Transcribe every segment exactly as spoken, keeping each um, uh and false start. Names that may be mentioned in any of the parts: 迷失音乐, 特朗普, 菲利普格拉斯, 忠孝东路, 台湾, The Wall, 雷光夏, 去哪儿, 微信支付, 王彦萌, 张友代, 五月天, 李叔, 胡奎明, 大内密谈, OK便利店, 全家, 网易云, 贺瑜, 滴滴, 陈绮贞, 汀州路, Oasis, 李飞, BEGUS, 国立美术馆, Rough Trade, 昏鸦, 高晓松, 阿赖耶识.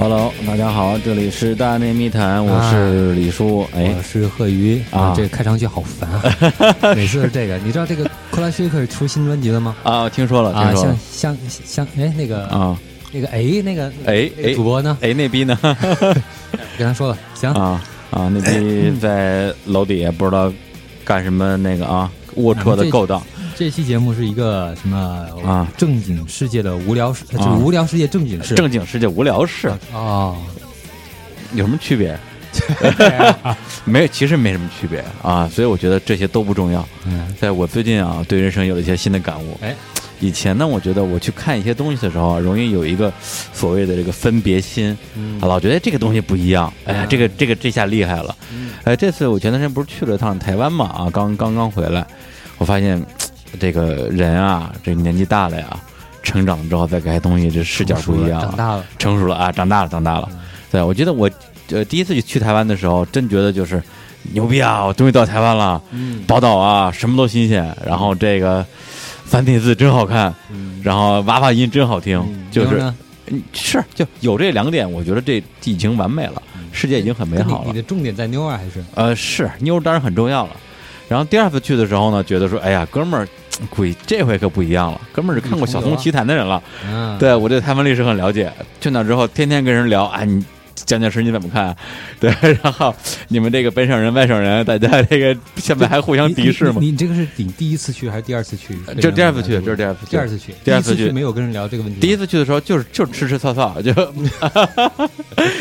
Hello， 大家好，这里是大内密谈，我是李叔，啊哎、我是贺瑜啊。这个开场曲好烦啊，每次是这个。你知道这个克拉希克出新专辑了吗？啊，听说了，听说了。啊、像像像哎那个啊那个哎那个哎哎主播呢？哎那逼呢？跟他说了，行啊啊，那逼在楼底下不知道干什么那个啊龌龊的勾当。这期节目是一个什么啊？正经世界的无聊事，啊、就是无聊世界正经事，正经世界无聊事啊、哦，有什么区别？没有，其实没什么区别啊。所以我觉得这些都不重要。嗯、在我最近啊，对人生有了一些新的感悟。哎，以前呢，我觉得我去看一些东西的时候，容易有一个所谓的这个分别心，嗯、老觉得这个东西不一样。哎呀，这个这个这下厉害了。哎，这次我前段时间不是去了趟台湾嘛？啊，刚刚刚回来，我发现。这个人啊，这年纪大了呀，成长之后再改东西，这视角不一样了，长大了，成熟了啊，长大了，长大了。嗯、对，我觉得我呃第一次去台湾的时候，真觉得就是牛逼啊，我终于到台湾了，嗯、宝岛啊，什么都新鲜，然后这个繁体字真好看，嗯、然后娃娃音真好听，嗯、就是是就有这两点，我觉得这已经完美了，世界已经很美好了。你, 你的重点在妞啊，还是呃是妞当然很重要了。然后第二次去的时候呢，觉得说，哎呀，哥们儿，鬼这回可不一样了，哥们儿是看过《小松奇谈》的人了，啊、对我对台湾历史很了解。去那之后，天天跟人聊，啊，你蒋介石你怎么看、啊？对，然后你们这个本省人、外省人，大家这个现在还互相敌视吗？你 你, 你, 你这个是你第一次去还是第二次去？这第二次去，这是第二次去，第二次去，第二次去没有跟人聊这个问题。第一次去的时候就是就是吃吃草草，就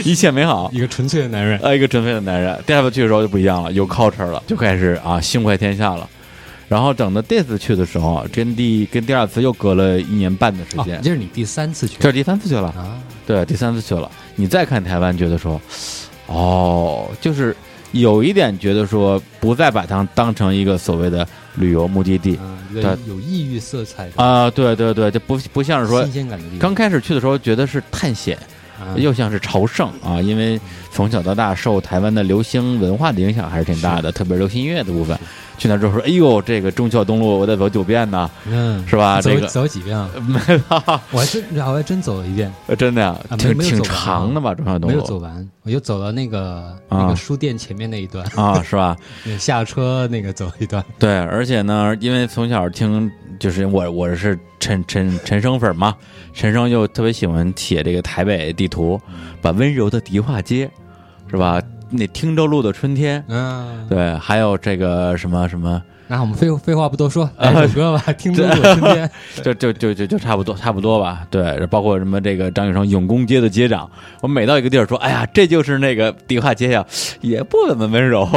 一切美好，一个纯粹的男人，呃，一个纯粹的男人。第二次去的时候就不一样了，有 culture 了，就开始啊，心怀天下了。然后等到这次去的时候，跟第跟第二次又隔了一年半的时间。哦、这是你第三次去，这是第三次去了啊？对，第三次去了。你再看台湾，觉得说，哦，就是有一点觉得说，不再把它当成一个所谓的旅游目的地，啊、对，有异域色彩啊、呃，对对对，就不不像是说新鲜感的地方。刚开始去的时候，觉得是探险。又像是朝圣啊，因为从小到大受台湾的流行文化的影响还是挺大的，特别流行音乐的部分。去那之后说，哎呦，这个忠孝东路我得走九遍呢，嗯，是吧？这个走几遍啊？没了，我还真我还真走了一遍，真的呀，挺挺长的吧？忠孝东路没有走完，我就走到那个那个书店前面那一段啊，是吧？下车那个走一段。对，而且呢，因为从小听就是我我是陈陈陈升粉嘛，陈升又特别喜欢写这个台北地。图把温柔的迪化街是吧，那汀州路的春天，嗯，对，还有这个什么什么，那、啊、我们废废话不多说，来首歌吧，汀州路的春天就就就就就差不多差不多吧。对，包括什么这个张雨生永公街的街长，我每到一个地儿说，哎呀，这就是那个迪化街呀，也不怎么温柔，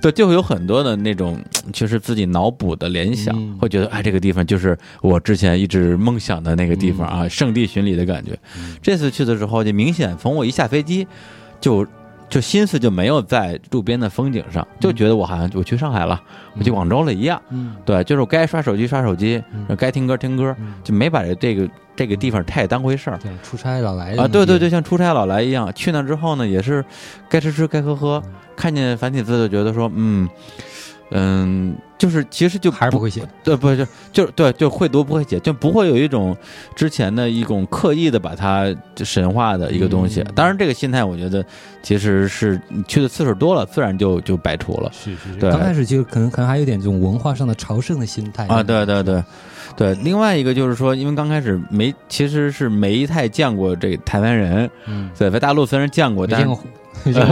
对，就会有很多的那种就是自己脑补的联想，嗯、会觉得哎，这个地方就是我之前一直梦想的那个地方啊，嗯、圣地巡礼的感觉。嗯、这次去的时候，就明显从我一下飞机就。就心思就没有在路边的风景上，就觉得我好像我去上海了，我去广州了一样。嗯，对，就是我该刷手机刷手机，该听歌听歌，就没把这个这个地方太当回事儿。对，出差老来啊，对对对，像出差老来一样。去那之后呢，也是该吃吃该喝喝，看见繁体字就觉得说，嗯嗯，就是其实就还是不会写，对，不就就对，就会读不会写，就不会有一种之前的一种刻意的把它神化的一个东西。当然，这个心态我觉得其实是你去的次数多了，自然就就摆除了。是是是，刚开始就可能可能还有点这种文化上的朝圣的心态啊。对对对对，另外一个就是说，因为刚开始没其实是没太见过这台湾人，嗯，对，在大陆虽然见过，但。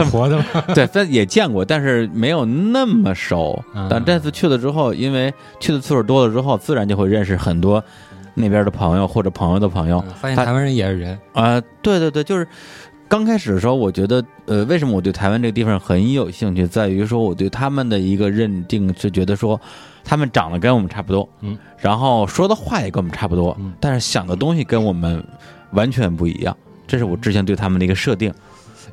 活的吗？对，但也见过，但是没有那么熟。但这次去了之后，因为去的次数多了之后，自然就会认识很多那边的朋友或者朋友的朋友。嗯、发现台湾人也是人啊、呃！对对对，就是刚开始的时候，我觉得呃，为什么我对台湾这个地方很有兴趣，在于说我对他们的一个认定是觉得说他们长得跟我们差不多，嗯，然后说的话也跟我们差不多，嗯、但是想的东西跟我们完全不一样。这是我之前对他们的一个设定。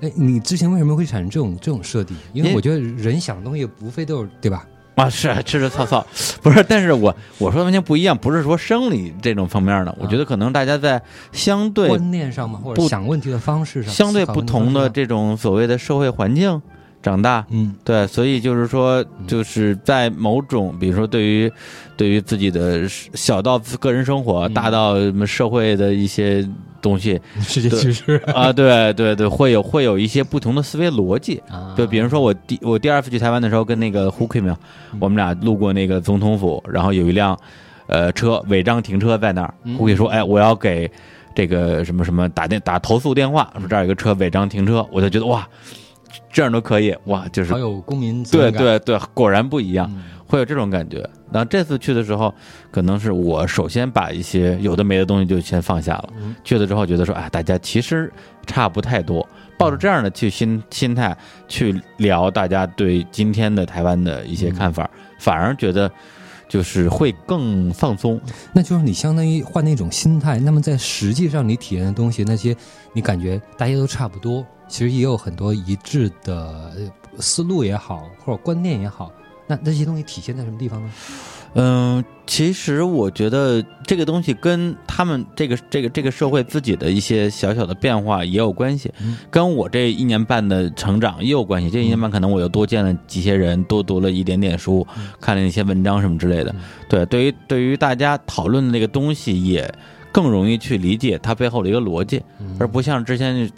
哎，你之前为什么会产生这种这种设定？因为我觉得人想的东西无非都是对吧？啊，是吃吃草草，不是，但是我我说的完全不一样，不是说生理这种方面的，我觉得可能大家在相对观念上嘛，或者想问题的方式上，相对不同的这种所谓的社会环境长大，嗯，对，所以就是说，就是在某种，比如说对于对于自己的小到个人生活，大到什么社会的一些东西，世界趋势啊，对对对，会有会有一些不同的思维逻辑。就比如说我第我第二次去台湾的时候，跟那个胡奎明，我们俩路过那个总统府，然后有一辆呃车违章停车在那儿，胡奎说：“哎，我要给这个什么什么打电打投诉电话，说这儿有个车违章停车。”我就觉得哇，这样都可以哇，就是好有公民责任感。对对对，果然不一样。嗯，会有这种感觉。然后这次去的时候，可能是我首先把一些有的没的东西就先放下了。嗯，去了之后觉得说，哎，大家其实差不太多，抱着这样的去心心态去聊大家对今天的台湾的一些看法，嗯，反而觉得就是会更放松。那就是你相当于换那种心态，那么在实际上你体验的东西，那些你感觉大家都差不多，其实也有很多一致的思路也好，或者观念也好。那这些东西体现在什么地方呢？嗯，其实我觉得这个东西跟他们这个这个这个社会自己的一些小小的变化也有关系，嗯，跟我这一年半的成长也有关系。这一年半可能我又多见了几些人，多读了一点点书，嗯，看了一些文章什么之类的。嗯，对，对于对于大家讨论的那个东西，也更容易去理解它背后的一个逻辑，嗯，而不像之前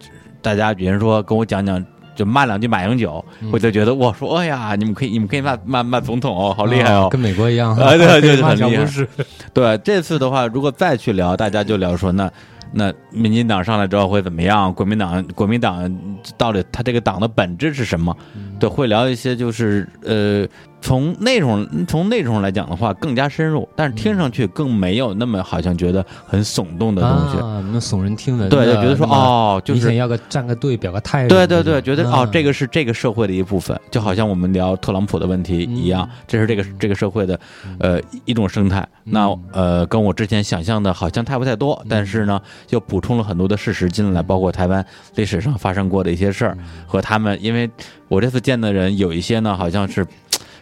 大家比如说跟我讲讲。就骂两句马英九，我就觉得我说，哎呀，你们可以，你们可以骂骂骂总统哦，好厉害哦，啊，跟美国一样啊，对，就是很厉害。对，这次的话，如果再去聊，大家就聊说，那那民进党上来之后会怎么样？国民党，国民党到底他这个党的本质是什么？对，会聊一些就是呃，从内容从内容来讲的话更加深入，但是听上去更没有那么好像觉得很耸动的东西啊，那耸人听闻。对，就觉得说哦，就是你想要个站个队表个态度。对对对，觉得，啊，哦，这个是这个社会的一部分，就好像我们聊特朗普的问题一样，嗯，这是这个这个社会的呃一种生态。嗯，那呃跟我之前想象的好像差不太多，嗯，但是呢又补充了很多的事实进来，包括台湾历史上发生过的一些事儿，嗯，和他们因为。我这次见的人有一些呢，好像是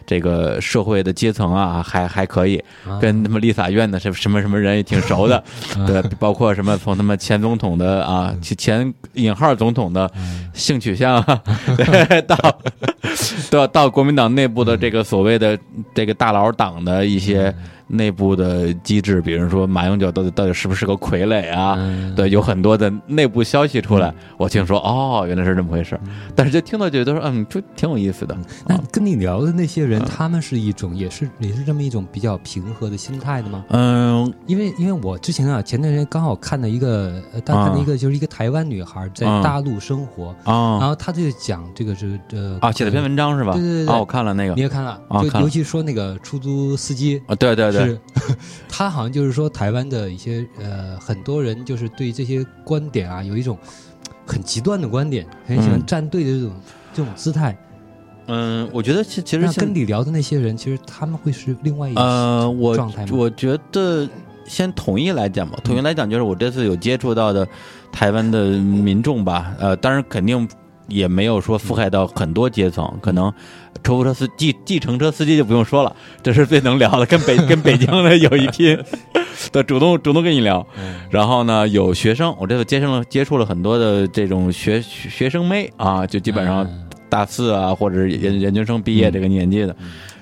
这个社会的阶层啊，还还可以，跟他们立法院的什什么什么人也挺熟的，对，包括什么从他们前总统的啊，前引号总统的性取向，啊，到到到国民党内部的这个所谓的这个大佬党的一些。内部的机制，比如说马英九到底到底是不是个傀儡啊，嗯？对，有很多的内部消息出来，嗯，我听说哦，原来是这么回事，嗯，但是就听到觉得说，嗯，就挺有意思的。嗯，那跟你聊的那些人，嗯，他们是一种也是也是这么一种比较平和的心态的吗？嗯，因为因为我之前啊，前段时间刚好看到一个，大看到一个，嗯，就是一个台湾女孩在大陆生活啊，嗯嗯，然后她就讲这个是呃啊写了篇文章是吧？对对 对, 对，啊，我看了那个，你也看了，啊，就尤其说那个出租司机啊，对对对。是，他好像就是说台湾的一些呃很多人就是对这些观点啊有一种很极端的观点，很喜欢站队的这种，嗯，这种姿态。嗯，我觉得其实跟你聊的那些人，其实他们会是另外一种状态吗？呃、我, 我觉得先统一来讲吧，统一来讲就是我这次有接触到的台湾的民众吧，呃，当然肯定。也没有说覆盖到很多阶层，可能出租车司计计程车司机就不用说了，这是最能聊的，跟北跟北京的有一拼，对，主动主动跟你聊。然后呢，有学生，我这个接生接触了很多的这种学学生妹啊，就基本上大四啊或者研研究生毕业这个年纪的。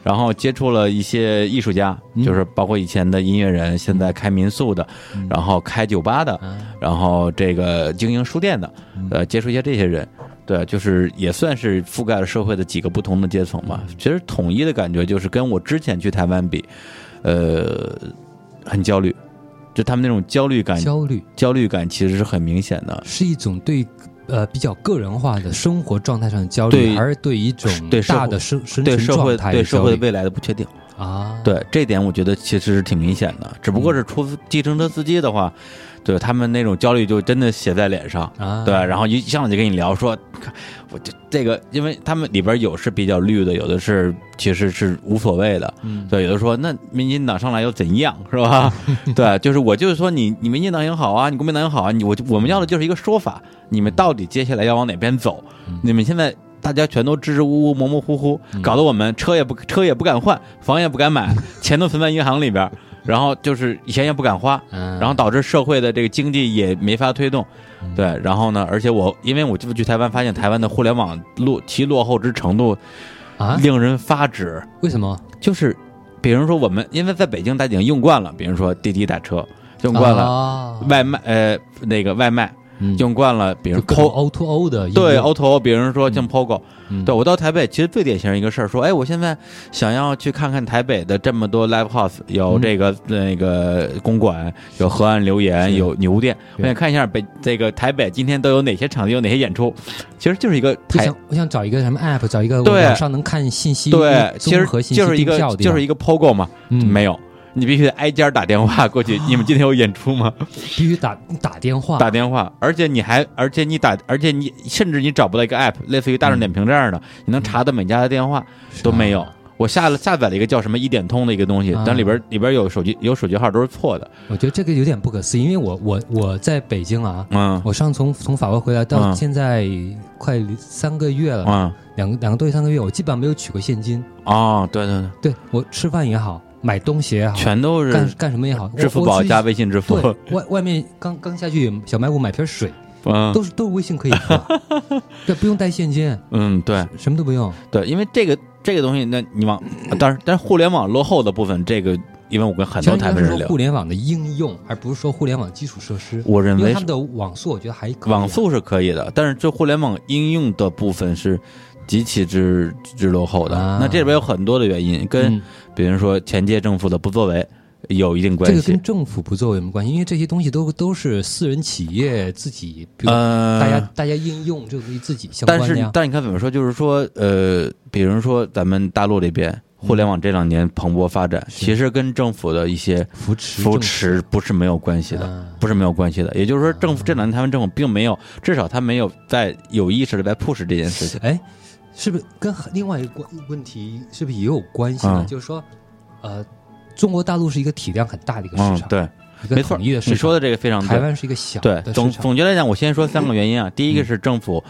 然后接触了一些艺术家，就是包括以前的音乐人，现在开民宿的，然后开酒吧的，然后这个经营书店的，呃，接触一些这些人。对，就是也算是覆盖了社会的几个不同的阶层嘛。其实统一的感觉就是跟我之前去台湾比，呃，很焦虑，就他们那种焦虑感，焦虑焦虑感其实是很明显的，是一种对呃比较个人化的生活状态上的焦虑，而对一种大的生生存状态、对社会未来的不确定啊。对，这点我觉得其实是挺明显的，只不过是出计程车司机的话。对，他们那种焦虑就真的写在脸上，啊，对，然后一上就跟你聊说，我就这个，因为他们里边有是比较绿的，有的是其实是无所谓的，嗯，对，有的说那民进党上来又怎样是吧？对，就是我就是说你你民进党也好啊，你国民党也好啊，你我我们要的就是一个说法，你们到底接下来要往哪边走？你们现在大家全都支支吾吾模模糊糊，搞得我们车也不车也不敢换，房也不敢买，钱都存在银行里边，然后就是钱也不敢花，然后导致社会的这个经济也没法推动。对，然后呢，而且我因为我这次去台湾，发现台湾的互联网落其落后之程度啊，令人发指。为什么？就是比如说我们因为在北京大家已经用惯了，比如说滴滴打车用惯了，哦、外卖呃那个外卖。用惯了，比如 O to O 的，对 O to O， 比如说像 Pogo，、嗯、对我到台北，其实最典型的一个事儿，说，哎，我现在想要去看看台北的这么多 live house， 有这个、嗯、那个公馆，有河岸留言，有牛店，我想看一下北这个台北今天都有哪些场地，有哪些演出。其实就是一个台，我想我想找一个什么 app， 找一个网上能看信息，对，综合信息订票的，其实就是一个就是一个 Pogo 嘛，嗯、没有。你必须得挨家打电话过去，你们今天有演出吗？必须打打电话，打电话，而且你还，而且你打，而且你甚至你找不到一个 app， 类似于大众点评这样的，嗯、你能查到每家的电话、嗯、都没有。我下了下载了一个叫什么一点通的一个东西，啊、但里边里边有手机有手机号都是错的。我觉得这个有点不可思议，因为我我我在北京啊，嗯、我上从从法国回来到现在快三个月了，嗯、两个两个多月三个月，我基本上没有取过现金。哦，对对对，对我吃饭也好。买东西也好，全都是 干, 干什么也好，支付宝加微信支付。外外面刚刚下去小卖部买瓶水，嗯、都是都是微信可以付，对，不用带现金。嗯，对，什么都不用。对，因为这个这个东西，那你往，当然，但是互联网落后的部分，这个因为我跟很多台湾人聊，互联网的应用，而不是说互联网基础设施。我认为因为他们的网速，我觉得还可以、啊、网速是可以的，但是这互联网应用的部分是。极其之之落后的、啊，那这里边有很多的原因，跟比如说前届政府的不作为有一定关系。这个跟政府不作为有没有关系？因为这些东西都都是私人企业自己，比如大家、呃、大家应用这个自己相关的。但是但是你看怎么说，就是说呃，比如说咱们大陆这边互联网这两年蓬勃发展，嗯、其实跟政府的一些扶持扶持不是没有关系的、啊，不是没有关系的。也就是说，政府、啊、这两年台湾政府并没有，至少他没有在有意识的在 push 这件事情。哎。是不是跟另外一个问题是不是也有关系呢、嗯？就是说，呃，中国大陆是一个体量很大的一个市场，嗯、对，一个统一的市场。你说的这个非常对，台湾是一个小的市场。对，总总结来讲，我先说三个原因啊。嗯、第一个是政府，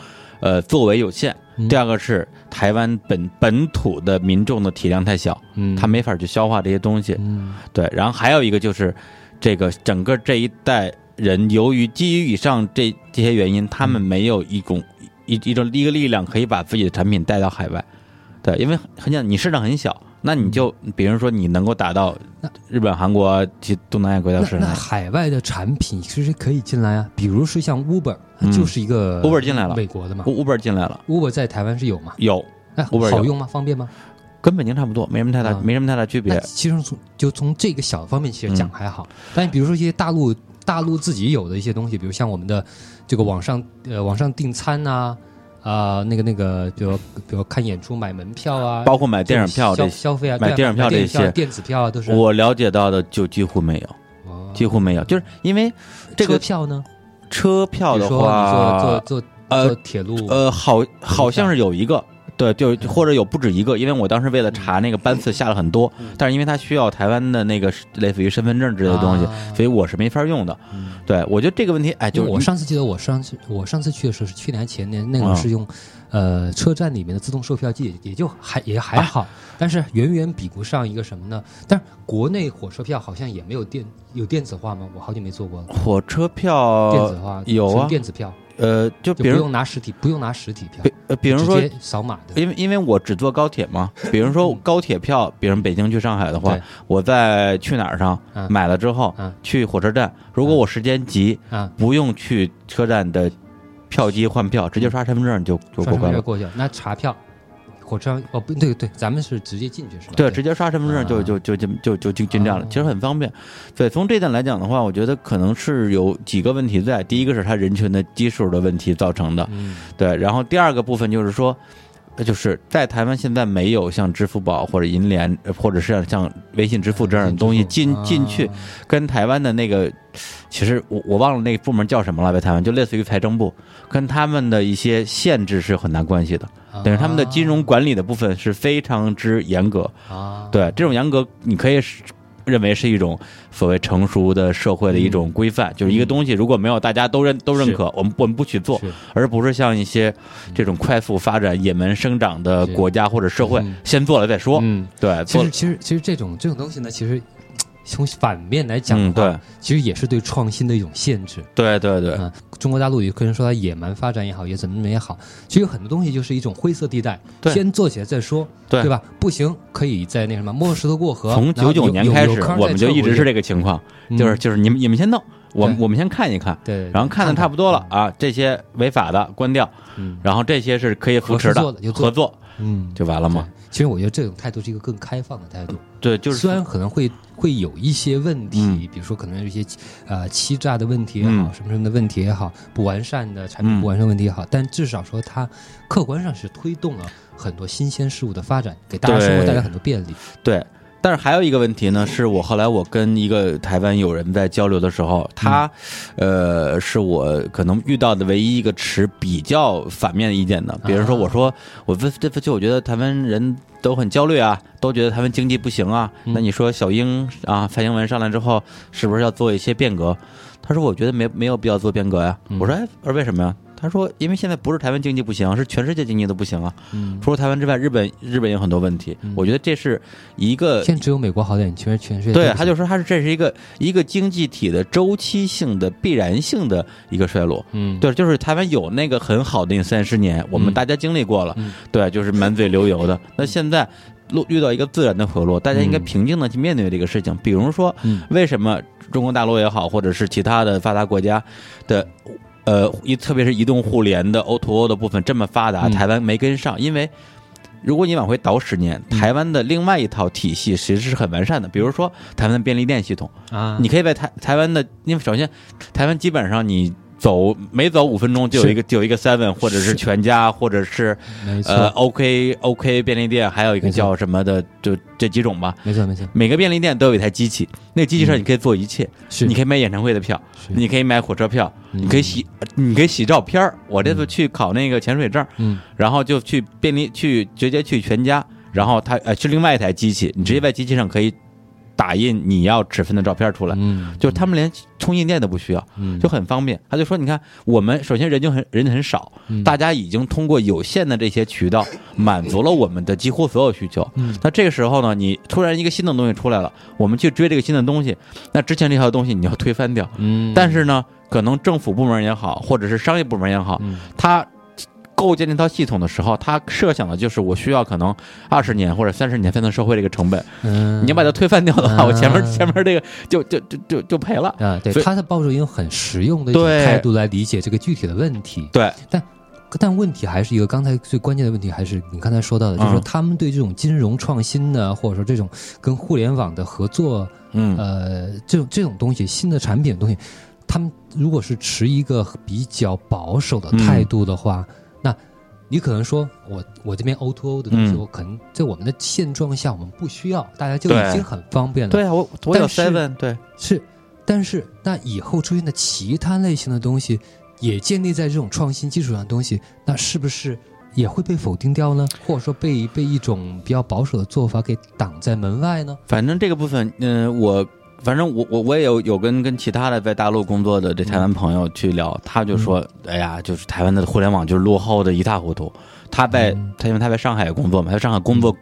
呃，作为有限；嗯、第二个是台湾本本土的民众的体量太小，嗯，他没法去消化这些东西。嗯，对。然后还有一个就是，这个整个这一代人，由于基于以上这这些原因，他们没有一种。一一种一个力量可以把自己的产品带到海外，对，因为很简单，你市场很小，那你就比如说你能够打到日本、韩国及东南亚国家市场，那海外的产品其实可以进来啊，比如说像 Uber， 就是一个 Uber 进来了，美国的嘛 ，Uber 进来了 ，Uber 在台湾是有吗？有，那好用吗？方便吗？跟北京差不多，没什么太大，没什么太大区别。其实从就从这个小方面其实讲还好，但比如说一些大陆。大陆自己有的一些东西，比如像我们的这个网上呃网上订餐啊，啊、呃、那个那个，比如比如看演出买门票啊，包括买电影票这消费啊，买电影票这些电子票啊，都是我了解到的就几乎没有，哦、几乎没有，就是因为这个车票呢，车票的话，坐坐坐呃铁路呃好好像是有一个。对，就或者有不止一个，因为我当时为了查那个班次下了很多，但是因为它需要台湾的那个类似于身份证之类的东西，啊、所以我是没法用的。嗯、对，我觉得这个问题，哎，就是我上次记得我上次我上次去的时候是去年前年，那个是用、嗯、呃车站里面的自动售票机，也就还也还好、啊，但是远远比不上一个什么呢？但是国内火车票好像也没有电有电子化吗？我好久没坐过了。火车票电子化有啊，电子票。呃，就比如就不用拿实体，不用拿实体票，比呃，比如说直接扫码的，因为因为我只坐高铁嘛。比如说高铁票，比如北京去上海的话，我在去哪儿上、啊、买了之后、啊，去火车站，如果我时间急，啊、不用去车站的票机换票，直接刷身份证就就过关了。过去那查票，火车哦不对对，咱们是直接进去是吧？对，对直接刷身份证就、啊、就就就就就进进站了，其实很方便。对，从这点来讲的话，我觉得可能是有几个问题在，第一个是它人群的基数的问题造成的，嗯、对。然后第二个部分就是说，就是在台湾现在没有像支付宝或者银联或者是像微信支付这样的东西进、啊、进去，跟台湾的那个，其实我我忘了那个部门叫什么了，在台湾就类似于财政部，跟他们的一些限制是有很大关系的。等于他们的金融管理的部分是非常之严格，啊、对这种严格，你可以认为是一种所谓成熟的社会的一种规范，嗯、就是一个东西如果没有大家都认都认可，我们我们不去做，而不是像一些这种快速发展、野蛮生长的国家或者社会，嗯、先做了再说。嗯，对。其实其实其实这种这种东西呢，其实从反面来讲的话，嗯、对，其实也是对创新的一种限制。对对对。嗯、中国大陆有个人说它野蛮发展也好，也怎么也好，其实很多东西就是一种灰色地带，先做起来再说，对，对吧？不行，可以在那什么摸石头过河。从九九年开始，我们就一直是这个情况，嗯、就是就是你们你们先弄，我们我们先看一看，对，然后看的差不多了啊，这些违法的关掉，嗯，然后这些是可以扶持的，合作，合作，嗯，就完了吗？其实我觉得这种态度是一个更开放的态度，对，就是虽然可能会会有一些问题，嗯、比如说可能有一些呃欺诈的问题也好，嗯、什么什么的问题也好，不完善的产品不完善问题也好，嗯、但至少说它客观上是推动了很多新鲜事物的发展，给大家生活带来很多便利。对。对，但是还有一个问题呢，是我后来我跟一个台湾友人在交流的时候，他，呃，是我可能遇到的唯一一个持比较反面的意见的。比如说，我说我这这就我觉得台湾人都很焦虑啊，都觉得台湾经济不行啊。那你说小英啊，蔡英文上来之后，是不是要做一些变革？他说我觉得没没有必要做变革呀、啊。我说哎，而为什么呀？他说因为现在不是台湾经济不行，是全世界经济都不行啊。嗯、除了台湾之外，日本日本有很多问题。嗯、我觉得这是一个现在只有美国好点，全全世界对，他就说他是这是一个一个经济体的周期性的必然性的一个衰落。嗯，对，就是台湾有那个很好的那三十年，我们大家经历过了，嗯、对，就是满嘴流油的。那现在遇到一个自然的回落，大家应该平静的去面对这个事情。嗯、比如说，为什么中国大陆也好，或者是其他的发达国家的。呃，特别是移动互联的 O to O 的部分这么发达，台湾没跟上，嗯、因为如果你往回倒十年，台湾的另外一套体系其实是很完善的，比如说台湾的便利店系统啊，你可以在台台湾的，因为首先台湾基本上你走每走五分钟就有一个就有一个 seven 或者是全家或者是呃 OK OK 便利店，还有一个叫什么的，就这几种吧。没错没错，每个便利店都有一台机器，那个机器上你可以做一切，嗯、你可以买演唱会的票，你可以买火车票。你可以洗，你可以洗照片，我这次去考那个潜水证，嗯，然后就去便利去直接去全家，然后他呃去另外一台机器，你直接在机器上可以打印你要尺寸的照片出来，嗯，就是他们连冲印店都不需要，嗯，就很方便。他就说，你看我们首先人就很人很少，嗯，大家已经通过有限的这些渠道满足了我们的几乎所有需求。嗯，那这个时候呢，你突然一个新的东西出来了，我们去追这个新的东西，那之前这条东西你要推翻掉，嗯，但是呢。可能政府部门也好，或者是商业部门也好，他构建这套系统的时候，他设想的就是我需要可能二十年或者三十年才能收回这个成本。嗯，你要把它推翻掉的话，嗯、我前面前面这个就就就就就赔了啊。对，他的抱着一种很实用的一种态度来理解这个具体的问题。对，但。但问题还是一个，刚才最关键的问题还是你刚才说到的，就是说他们对这种金融创新呢，或者说这种跟互联网的合作，嗯，呃，这种这种东西，新的产品的东西，他们如果是持一个比较保守的态度的话，嗯、那你可能说我我这边 O to O 的东西，嗯、我可能在我们的现状下我们不需要，大家就已经很方便了。对啊，我我有 seven 对是，但是那以后出现的其他类型的东西。也建立在这种创新基础上的东西，那是不是也会被否定掉呢？或者说被被一种比较保守的做法给挡在门外呢？反正这个部分，嗯、呃，我反正我我我也有有跟跟其他的在大陆工作的这台湾朋友去聊，嗯、他就说，哎呀，就是台湾的互联网就是落后的一塌糊涂。他在、嗯、他因为他在上海工作嘛，他上海工作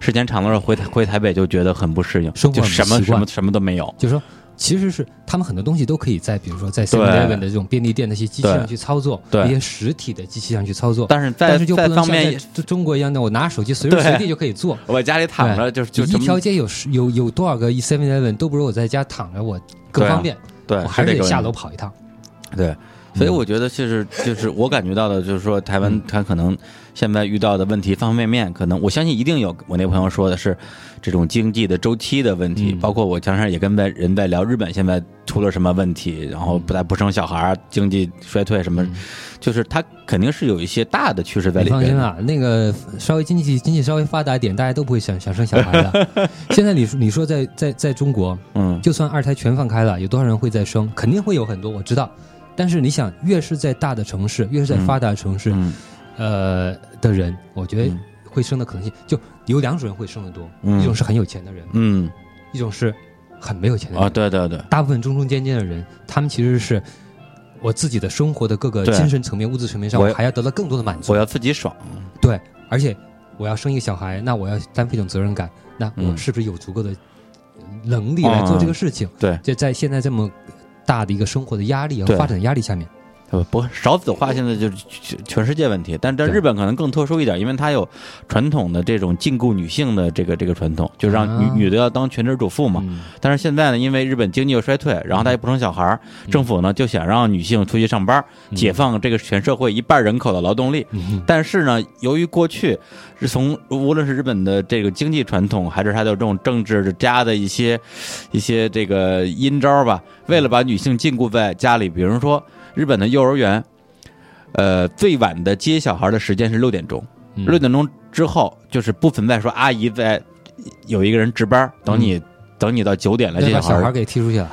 时间长了，回回台北就觉得很不适应，就什么什么什么都没有，就说。其实是他们很多东西都可以在，比如说在 seven eleven 的这种便利店那些机器上去操作，一些实体的机器上去操作。但是在但是就不能像在中国一样的，我拿手机随时随地就可以做。我家里躺着就是就一条街有有有多少个 seven eleven 都不如我在家躺着我更方便。对，我还是得下楼跑一趟。对，所以我觉得就是就是我感觉到的就是说台湾它可能现在遇到的问题方方面面，可能我相信一定有我那朋友说的是这种经济的周期的问题，包括我常常也跟人在聊日本现在出了什么问题，然后不再不生小孩，经济衰退什么，就是它肯定是有一些大的趋势在里面。你放心啊，那个稍微经济经济稍微发达一点，大家都不会想想生小孩的。现在你说你说在在在中国，嗯，就算二胎全放开了，有多少人会再生？肯定会有很多，我知道。但是你想，越是在大的城市，越是在发达的城市，嗯嗯、呃的人，我觉得会生的可能性就有两种人会生的多，嗯、一种是很有钱的人，嗯，一种是很没有钱的人啊，对对对，大部分中中间间的人，他们其实是我自己的生活的各个精神层面、物质层面上，我还要得到更多的满足，我要自己爽，对，而且我要生一个小孩，那我要担负一种责任感，那我是不是有足够的能力来做这个事情？嗯嗯、对，就在现在这么大的一个生活的压力和发展压力下面。不，少子化现在就是全世界问题，但在日本可能更特殊一点，因为它有传统的这种禁锢女性的这个这个传统，就让女、啊、女的要当全职主妇嘛、嗯。但是现在呢，因为日本经济又衰退，然后她也不生小孩，嗯、政府呢就想让女性出去上班、嗯，解放这个全社会一半人口的劳动力。嗯、但是呢，由于过去是从无论是日本的这个经济传统，还是它的这种政治家的一些一些这个阴招吧，为了把女性禁锢在家里，比如说。日本的幼儿园，呃，最晚的接小孩的时间是六点钟，六点钟之后就是不存在说阿姨在有一个人值班，等你、嗯、等你到九点来接小孩，把小孩给踢出去了。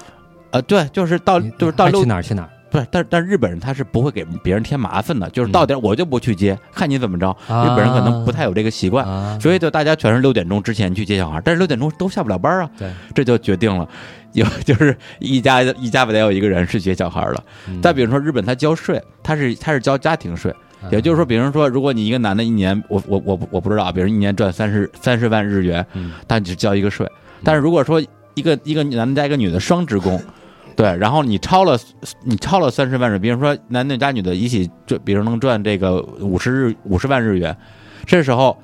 呃，对，就是到就是到六去哪儿去哪儿，不是，但但日本人他是不会给别人添麻烦的，就是到点我就不去接，嗯、看你怎么着。日本人可能不太有这个习惯，啊、所以就大家全是六点钟之前去接小孩，但是六点钟都下不了班啊，对，这就决定了。有就是一家一家不得有一个人是接小孩了。再比如说日本他交税，他是他是交家庭税，也就是说，比如说如果你一个男的一年，我我我我不知道，比如一年赚三十三十万日元，但你只交一个税。但是如果说一个一个男的加一个女的双职工，对，然后你超了你超了三十万日元，比如说男的加女的一起赚，比如能赚这个五十日五十万日元，这时候。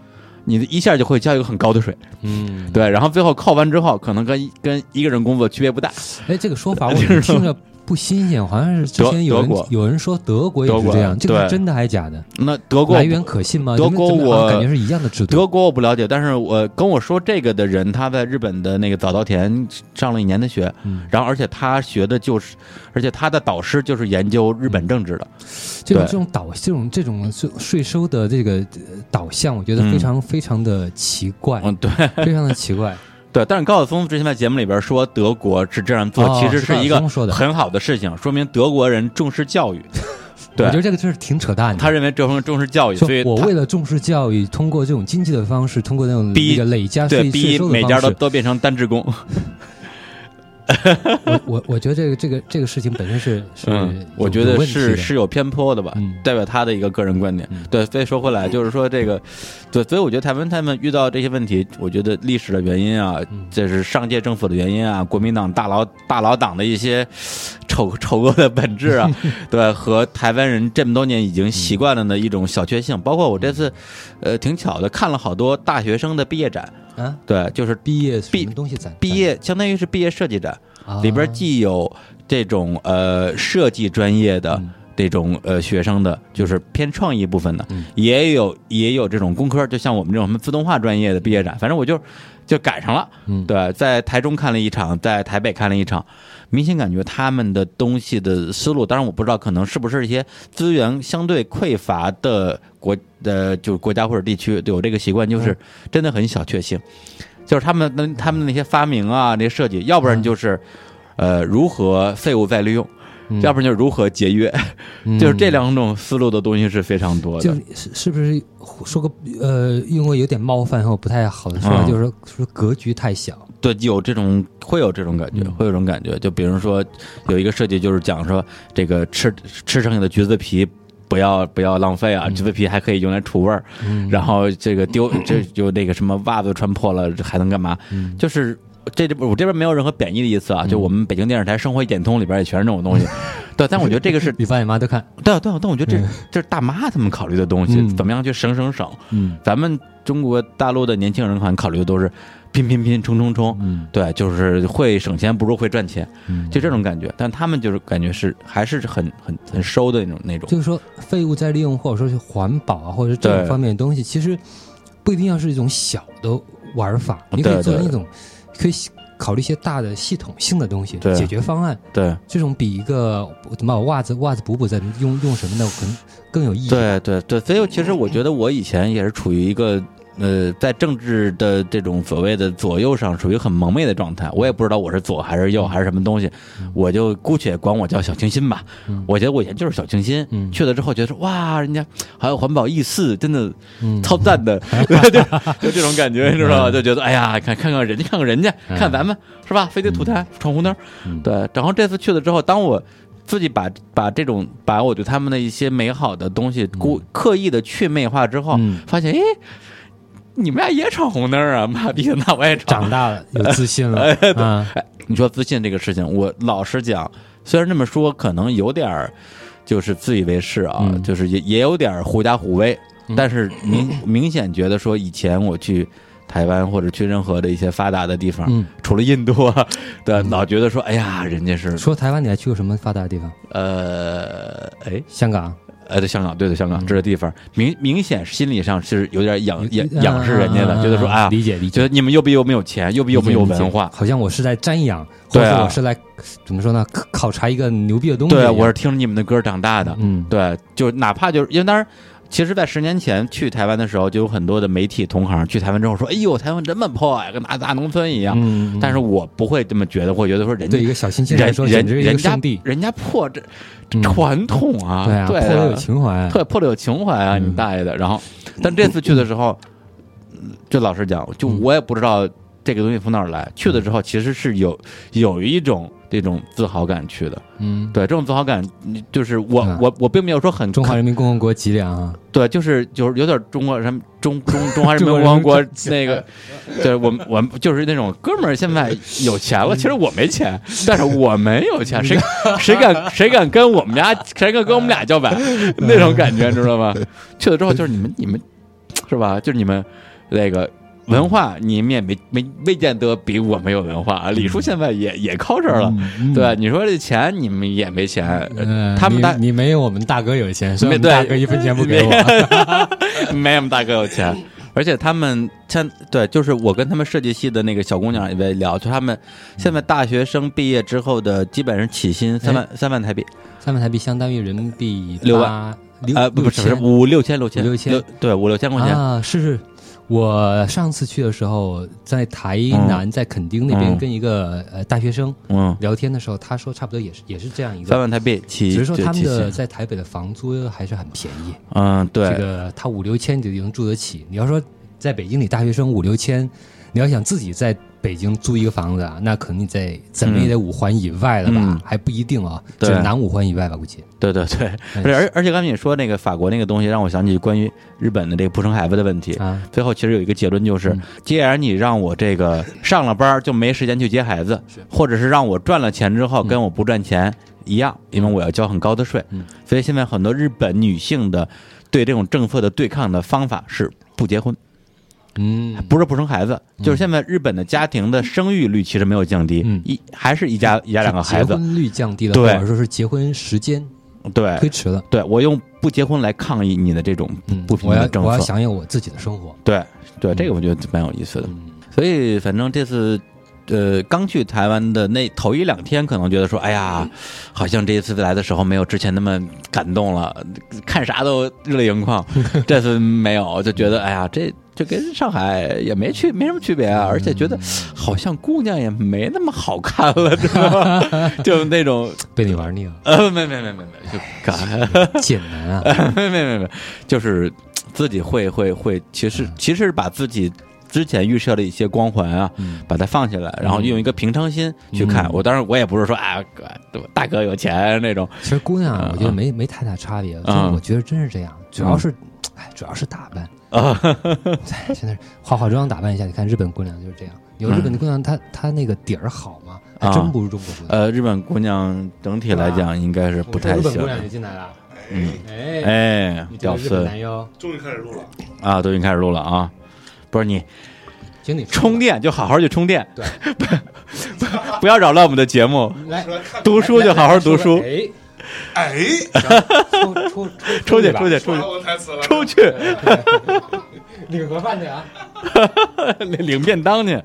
你一下就会交一个很高的税，嗯，对，然后最后扣完之后，可能跟跟一个人工作区别不大。哎，这个说法我听着不新鲜，好像是之前有人有人说德国也是这样，这个是真的还是假的？那德国来源可信吗？德国我感觉是一样的制度。德国我不了解，但是我跟我说这个的人，他在日本的那个早稻田上了一年的学，嗯、然后而且他学的就是，而且他的导师就是研究日本政治的。嗯这种这种导这种这种税收的这个导向，我觉得非常非常的奇怪，嗯，对，非常的奇怪，对。但是高晓松之前在节目里边说德国是这样做，哦、其实是一个很好的事情，说明德国人重视教育。对，我觉得这个就是挺扯淡的。他认为这方面重视教育，所以我为了重视教育，通过这种经济的方式，通过那种那个累加税税收的方式，每家都都变成单职工。我我我觉得这个这个这个事情本身是是、嗯，我觉得是是有偏颇的吧，嗯、代表他的一个个人观点。嗯、对，所以说回来就是说这个，对，所以我觉得台湾他们遇到这些问题，我觉得历史的原因啊，这是上届政府的原因啊，国民党大佬大佬党的一些丑丑恶的本质啊，对，和台湾人这么多年已经习惯了的一种小确幸。包括我这次，呃，挺巧的看了好多大学生的毕业展。啊，对，就是毕业什么东西展，毕业相当于是毕业设计展，啊、里边既有这种呃设计专业的这种呃学生的，就是偏创意部分的，嗯、也有也有这种工科，就像我们这种什么自动化专业的毕业展，反正我就就赶上了，嗯，对，在台中看了一场，在台北看了一场，明显感觉他们的东西的思路，当然我不知道可能是不是一些资源相对匮乏的国呃，就是国家或者地区有这个习惯，就是真的很小确幸，就是他们的他们那些发明啊，那些设计，要不然就是呃如何废物再利用，要不然就是如何节约，嗯、就是这两种思路的东西是非常多的。就是是不是说个呃，因为有点冒犯和不太好的说法，嗯、就是说格局太小。对，有这种会有这种感觉，会有这种感觉。就比如说有一个设计，就是讲说这个吃吃剩下的橘子皮不要不要浪费啊，橘子皮还可以用来除味儿，嗯。然后这个丢这就那个什么袜子穿破了还能干嘛？嗯、就是这我这边没有任何贬义的意思啊，就我们北京电视台《生活一点通》里边也全是这种东西。嗯对，但我觉得这个是你爸你妈都看，对对，但我觉得这这是大妈他们考虑的东西，嗯、怎么样去省省省？嗯，咱们中国大陆的年轻人好像考虑的都是拼拼拼、冲冲冲，嗯，对，就是会省钱不如会赚钱，嗯，就这种感觉。但他们就是感觉是还是很很很收的那种那种。就是说，废物再利用或者说是环保啊，或者这种方面的东西，其实不一定要是一种小的玩法，你可以做那种可以。考虑一些大的系统性的东西，解决方案，对，这种比一个怎么袜子袜子补补在用用什么呢，可能更有意义。对对对，所以其实我觉得我以前也是处于一个呃，在政治的这种所谓的左右上属于很蒙昧的状态，我也不知道我是左还是右还是什么东西，我就姑且管我叫小清新吧。我觉得我以前就是小清新，去了之后觉得说哇，人家还有环保意识，真的超赞的，就这种感觉，你知道吧？就觉得哎呀，看看看人家，看看人家，看咱们是吧？非得吐痰闯红灯，对。然后这次去了之后，当我自己把把这种把我对他们的一些美好的东西故刻意的去魅化之后，发现哎。你们俩也闯红灯啊！妈逼，那我也闯。长大了，有自信了。哎嗯哎、你说自信这个事情，我老实讲，虽然这么说，可能有点就是自以为是啊，嗯、就是也也有点狐假虎威。但是明、嗯、明显觉得说，以前我去台湾或者去任何的一些发达的地方，嗯、除了印度啊，对、嗯，老觉得说，哎呀，人家是。说台湾，你还去过什么发达的地方？呃，哎，香港。呃，对香港，对对香港，这个地方明明显心理上是有点仰仰仰视人家的，觉得说啊，理解理解，觉得你们又比又没有钱，又比又没有文化，好像我是在瞻仰，或者我是来怎么说呢？考察一个牛逼的东西。对，我是听着你们的歌长大的，嗯，对，就哪怕就是因为当然。其实，在十年前去台湾的时候，就有很多的媒体同行去台湾之后说：“哎呦，台湾这么破呀、啊，跟大大农村一样。嗯”但是我不会这么觉得，会觉得说人家对一个小清新来说，人人人家人家破这、嗯、传统啊，对啊，对啊破了有情怀、啊，对，破了有情怀啊，嗯、你大爷的！然后，但这次去的时候，就老实讲，就我也不知道这个东西从哪儿来。去的时候，其实是有有一种。这种自豪感去的，嗯，对，这种自豪感，就是我、嗯、我我并没有说很中华人民共和国脊梁啊，对，就是就是有点中国人中中中华人民共和国那个，对我我就是那种哥们儿现在有钱了，其实我没钱，但是我没有钱，谁谁敢谁敢跟我们家谁敢跟我们俩叫板那种感觉，知道吗？去了之后就是你们你们是吧？就是你们那个。文化你们也没没没见得比我没有文化啊！李叔现在也也靠这儿了，嗯、对吧？你说这钱你们也没钱，呃、他们大 你, 你没有我们大哥有钱，所以我们大哥一分钱不给我，没我们大哥有钱。而且他们像对，就是我跟他们设计系的那个小姑娘也聊，就他们现在大学生毕业之后的基本上起薪三万三万台币，三万台币相当于人民币六万呃不是五六千六千六千对五六千块钱啊是是。我上次去的时候，在台南，嗯、在垦丁那边跟一个、嗯、呃大学生聊天的时候，他说差不多也是也是这样一个三万台币，只是说他们的在台北的房租还是很便宜。嗯，对，这个他五六千就能住得起。你要说在北京里大学生五六千，你要想自己在北京租一个房子啊，那可能你在怎么也得五环以外了吧，嗯、还不一定啊，就南五环以外吧，估计。对对对，而而且刚才你说那个法国那个东西，让我想起关于日本的这个不生孩子的问题。啊、最后其实有一个结论就是，嗯、既然你让我这个上了班就没时间去接孩子，或者是让我赚了钱之后跟我不赚钱一样，因为我要交很高的税，嗯、所以现在很多日本女性的对这种政策的对抗的方法是不结婚。嗯，不是不生孩子，就是现在日本的家庭的生育率其实没有降低，嗯、一还是一家一家两个孩子，结婚率降低了，或者说是结婚时间对推迟了。对，我用不结婚来抗议你的这种不平等的政策，嗯、我, 要我要享有我自己的生活。对对，这个我觉得蛮有意思的。嗯、所以反正这次。呃，刚去台湾的那头一两天，可能觉得说，哎呀，好像这一次来的时候没有之前那么感动了，看啥都热泪盈眶。这次没有，就觉得，哎呀，这这跟上海也没去没什么区别啊，而且觉得好像姑娘也没那么好看了，知道吗？就那种被你玩腻了。呃，没没没没没，就简单啊，没没没没，就是自己会会会，其实其实把自己。之前预设的一些光环啊，嗯、把它放下来，然后用一个平常心去看。嗯、我当然我也不是说啊，大哥有钱那种。其实姑娘，啊，我觉得没、嗯、没太大差别。嗯、我觉得真是这样，主要是，哎，主要是打扮啊。现在化化妆打扮一下，你看日本姑娘就是这样。有日本的姑娘，嗯、她她那个底儿好吗？还真不如中国姑娘。呃，日本姑娘整体来讲应该是不太行。日本姑娘也进来了。嗯，哎哎，屌丝，终于开始录了啊！终于开始录了啊！不是你，请你充电就好好去充电，对，不要扰乱我们的节目。来，读书就好好读书。哎哎，出出出去出去出去出去，领盒饭去啊，领便当去，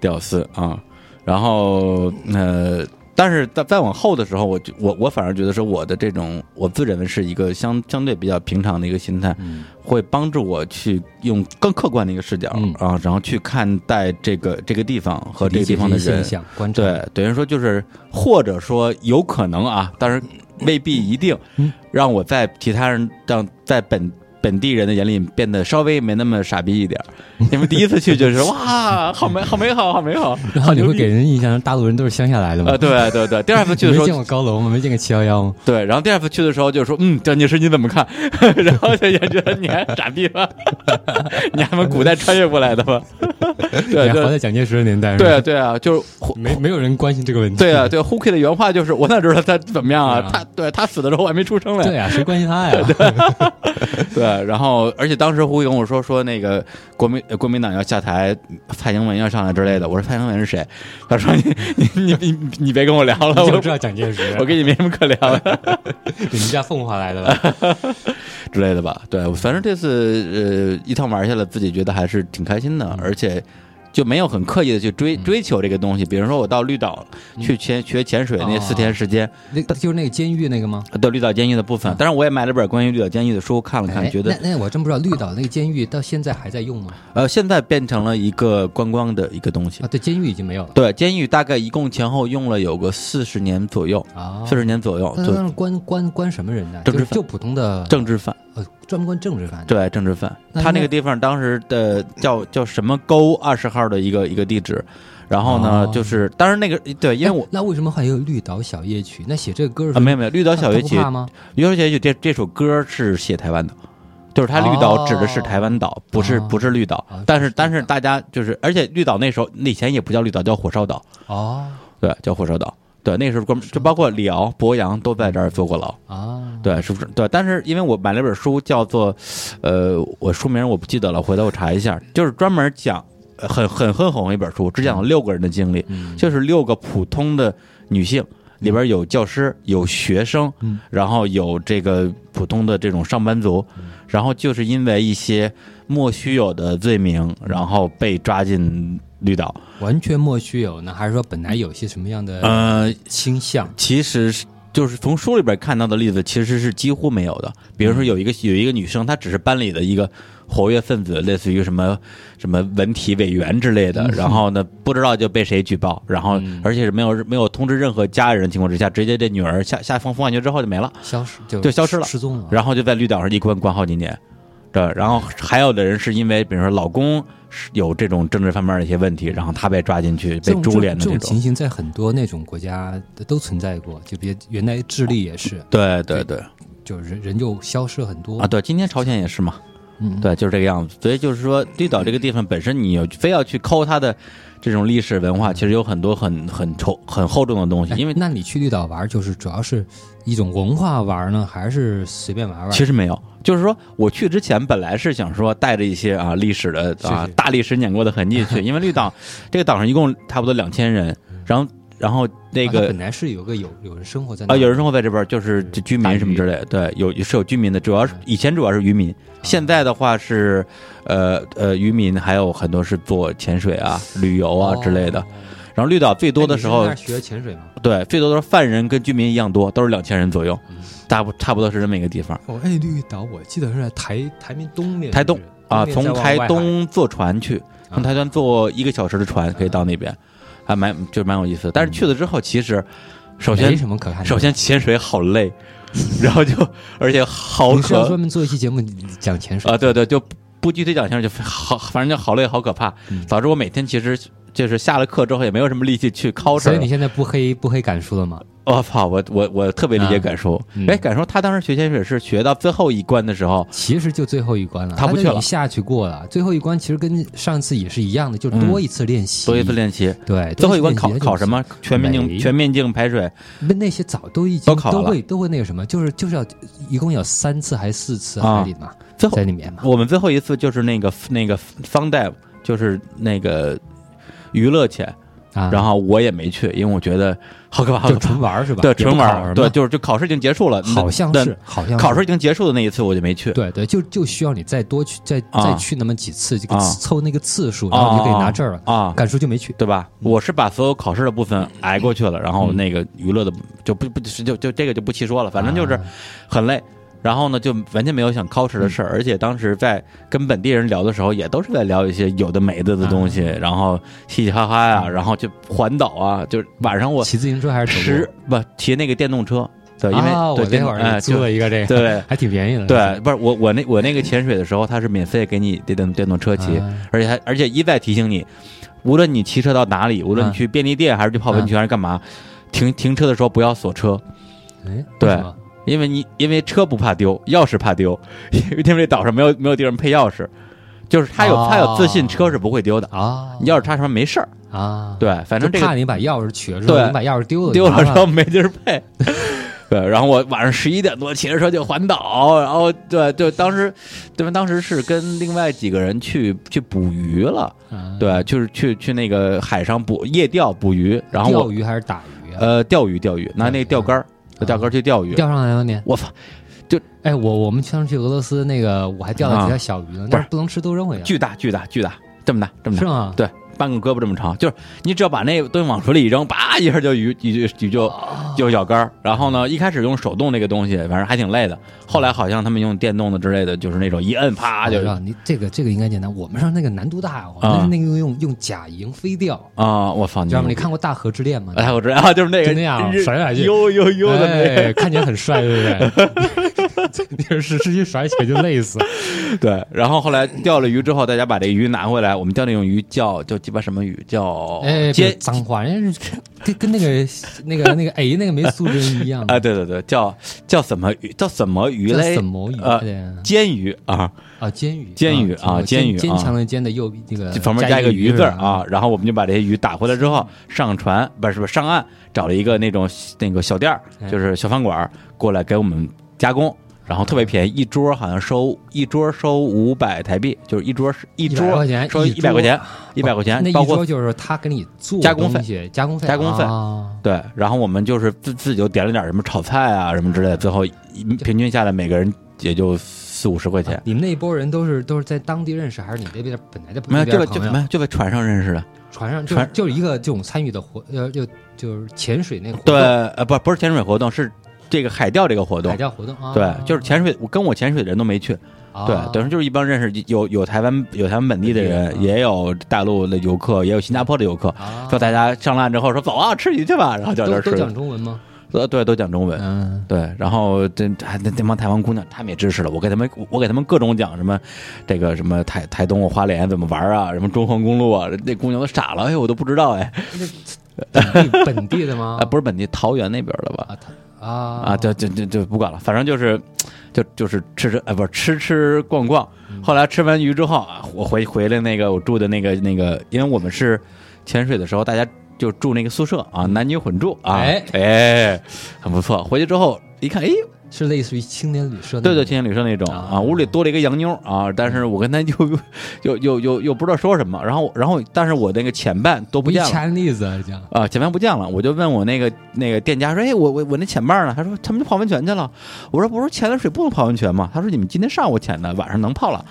屌丝啊！然后呃，但是在再往后的时候，我我我反而觉得说我的这种我自认为是一个相相对比较平常的一个心态，嗯、会帮助我去用更客观的一个视角、嗯、啊，然后去看待这个这个地方和这个地方的人，对，等于说就是或者说有可能啊，但是未必一定让我在其他人让在本。本地人的眼里变得稍微没那么傻逼一点，你们第一次去就是哇，好美，好美好，好美好。然后你会给人印象，大陆人都是乡下来的嘛？啊、呃，对对对。第二次去的时候没见过高楼吗？没见过七幺幺吗？对。然后第二次去的时候就说，嗯，张女士你怎么看？然后就也觉得你还傻逼吗？你还们古代穿越过来的吗？对，活在蒋介石的年代。对啊，对啊，就是没没有人关心这个问题。对啊，对 ，Huki 的原话就是我哪知道他怎么样啊？他对他死的时候我还没出生嘞。对啊，谁关心他呀？对。然后，而且当时胡奎明跟我说说那个国民国民党要下台，蔡英文要上来之类的。我说蔡英文是谁？他说你你你你你别跟我聊了，我知道蒋介石，我跟你没什么可聊的。你们家凤凰来的吧之类的吧？对，反正这次呃一趟玩下来，自己觉得还是挺开心的，而且就没有很刻意的去追追求这个东西。比如说，我到绿岛去潜学潜水那四天时间，那就是那个监狱那个吗？对，绿岛监狱的部分。当然，我也买了本关于绿岛监狱的书看了看，觉得那那我真不知道绿岛那个监狱到现在还在用吗？呃，现在变成了一个观光的一个东西啊。对，监狱已经没有了。对，监狱大概一共前后用了有个四十年左右啊，四十年左右。那是关关关什么人呢？政治犯，就普通的政治犯。专门关政治犯，对政治犯，他那个地方当时的叫叫什么沟二十号的一个一个地址，然后呢，哦、就是当然那个对，因为我那为什么还有绿岛小夜曲？那写这个歌啊，没有没有，绿岛小夜曲吗？绿岛小夜曲这这首歌是写台湾的，就是他绿岛指的是台湾岛，哦、不是不是绿岛，哦、但是但是大家就是，而且绿岛那时候以前也不叫绿岛，叫火烧岛哦，对，叫火烧岛。对，那时候就包括李敖、博洋都在这儿坐过牢啊。对，是不是？对，但是因为我买了本书，叫做，呃，我书名我不记得了，回头我查一下，就是专门讲很很很红一本书，只讲了六个人的经历，嗯、就是六个普通的女性，里边有教师、有学生，嗯、然后有这个普通的这种上班族，然后就是因为一些莫须有的罪名，然后被抓进。绿岛完全莫须有呢，还是说本来有些什么样的呃倾向？呃、其实是就是从书里边看到的例子，其实是几乎没有的。比如说有一个有一个女生，她只是班里的一个活跃分子，类似于什么什么文体委员之类的，然后呢不知道就被谁举报，然后而且是没有没有通知任何家人的情况之下，直接这女儿下下放风化学之后就没了，消失就就消失了，失踪了，然后就在绿岛上一关关好几年。对，然后还有的人是因为比如说老公有这种政治方面的一些问题，然后他被抓进去被株连的这种。这种情形在很多那种国家都存在过，就别原来智利也是。对对对，就人人就消失很多啊。对，今天朝鲜也是嘛。嗯，对，就是这个样子。所以就是说，绿岛这个地方本身，你非要去抠它的这种历史文化，其实有很多很很厚很厚重的东西。因为、哎、那你去绿岛玩，就是主要是一种文化玩呢，还是随便玩玩？其实没有，就是说我去之前本来是想说带着一些啊历史的啊是是大历史碾过的痕迹去，因为绿岛这个岛上一共差不多两千人，然后。然后那个、啊、本来是有个有有人生活在那啊，有人生活在这边，就是居民什么之类的，对，有是有居民的，主要是以前主要是渔民，现在的话是呃呃渔民，还有很多是做潜水啊、旅游啊之类的。然后绿岛最多的时候，哎、你是在那儿学潜水吗？对，最多的犯人跟居民一样多，都是两千人左右，大不差不多是这么一个地方。哦，哎，绿岛我记得是在台台民东面，台东啊，从台东坐船去，从台东坐一个小时的船可以到那边。还蛮就蛮有意思的，但是去了之后，其实首先没什么可看的。首先潜水好累，然后就而且好可。你是要专门做一期节目讲潜水啊？对对，就不具体讲潜水，就好，反正就好累，好可怕。导致我每天其实就是下了课之后也没有什么力气去考试。所以你现在不黑不黑感受了吗？我操、哦！我我我特别理解感受。哎、嗯嗯，感受他当时学潜水是学到最后一关的时候，其实就最后一关了，他不去了，下去过了。最后一关其实跟上次也是一样的，就多一次练习，嗯、多一次练习。对，最后一关考考什么？全面镜全面镜排水，那些早都已经都考了，都会都会那个什么，就是就是要一共有三次还是四次海里嘛？最后在里面嘛。我们最后一次就是那个那个方 dive， 就是那个娱乐潜。啊、然后我也没去，因为我觉得好可怕，好可怕，就纯玩是吧？对，纯玩，对，就是就考试已经结束了，好像是，好像是考试已经结束的那一次我就没去。对对，就就需要你再多去，再、啊、再去那么几次，这个、啊、凑那个次数，然后你就可以拿证了啊。敢说就没去，对吧？我是把所有考试的部分挨过去了，然后那个娱乐的就不不就就这个就不细说了，反正就是很累。啊然后呢，就完全没有想 culture 的事儿，而且当时在跟本地人聊的时候，也都是在聊一些有的没的的东西，然后嘻嘻哈哈呀、啊，然后就环岛啊，就晚上我骑自行车还是十不骑那个电动车，对，因为、啊、对我那会儿租了一个这个，对、呃，还挺便宜的。对，不是我我那我那个潜水的时候，它是免费给你电电动车骑，啊、而且还而且一再提醒你，无论你骑车到哪里，无论你去便利店还是去泡温泉还是干嘛，啊、停停车的时候不要锁车，哎，对。因为你因为车不怕丢，钥匙怕丢，因为这岛上没有没有地方配钥匙，就是他有、哦、他有自信车是不会丢的啊，你、哦、钥匙插什么没事儿啊，对，反正、这个、怕你把钥匙取了之后，你把钥匙丢了，丢了之后没地儿配。对，然后我晚上十一点多骑着车就环岛，然后对对，当时对吧？当时是跟另外几个人去去捕鱼了，对，就是去去那个海上捕夜钓捕鱼，然后钓鱼还是打鱼、啊？呃，钓鱼钓鱼，拿那个钓竿。钓竿去钓鱼，钓上来了你！我操，就哎，我我们当时去俄罗斯那个，我还钓了几条小鱼呢，嗯、但是不能吃，都扔回去。巨大巨大巨大，这么大这么大，是吗？对，半个胳膊这么长，就是你只要把那东西往水里一扔，叭一下就鱼鱼鱼就就咬竿。然后呢，一开始用手动那个东西，反正还挺累的。后来好像他们用电动的之类的，就是那种一摁啪就。你这个这个应该简单，我们上那个难度大，我们那个用、嗯、用假蝇飞钓啊！我操，你知道吗？你看过《大河之恋》吗？哎，我知道，就是那个就那样甩来甩去，呦呦呦的、那个哎，看起来很帅，对不对？你是失去甩起来就累死。对，然后后来钓了鱼之后，大家把这个鱼拿回来，我们钓那种鱼叫叫鸡巴什么鱼？叫哎，脏话，人家跟跟那个那个那个哎那个没素质一样。啊，对对对，叫叫什么鱼？叫什么鱼嘞？什么鱼？呃，煎鱼啊啊，煎鱼，煎鱼啊，煎鱼，坚强的坚的右那个旁边加一个鱼字啊。然后我们就把这些鱼打回来之后，上船不是不是上岸，找了一个那种那个小店就是小饭馆过来给我们加工。然后特别便宜，一桌好像收一桌收五百台币，就是一桌一桌收一百块钱，一百块钱。那一桌就是他给你做加工费，加工费，加工费。对，然后我们就是自自己就点了点什么炒菜啊什么之类的，最后平均下来每个人也就四五十块钱。啊、你们那一波人都是都是在当地认识，还是你那边本来就没有这个就没有就在船上认识的？船上就就是一个这种参与的活呃就就是潜水那个活动对呃不不是潜水活动是。这个海钓这个活动，海钓活动啊，对，就是潜水，我跟我潜水的人都没去，啊、对，等于就是一帮认识有有台湾有台湾本地的人，啊、也有大陆的游客，也有新加坡的游客，叫、啊、大家上岸之后说走啊，吃鱼去吧，然后就这吃。都讲中文吗？呃，对，都讲中文，嗯、对，然后这还那那帮台湾姑娘，她们也支持了我，给他们我给他们各种讲什么这个什么台台东花莲怎么玩啊，什么中横公路啊，那姑娘都傻了，哎我都不知道哎，本地本地的吗？啊、不是本地，桃园那边的吧？啊啊啊，就就就就不管了，反正就是，就就是吃吃哎，不是吃吃逛逛。后来吃完鱼之后啊，我回回了那个我住的那个那个，因为我们是潜水的时候，大家就住那个宿舍啊，男女混住啊，哎哎，很不错。回去之后一看，哎，是类似于青年旅社那种，对对，青年旅社那种啊，屋里多了一个洋妞啊，但是我跟他又又又又又不知道说什么，然后然后但是我那个前半都不见了，前例子啊，前半不见了，我就问我那个那个店家说，哎，我我我那前半呢？他说他们就泡温泉去了，我说不是潜了水不能泡温泉吗？他说你们今天上午潜的，晚上能泡了。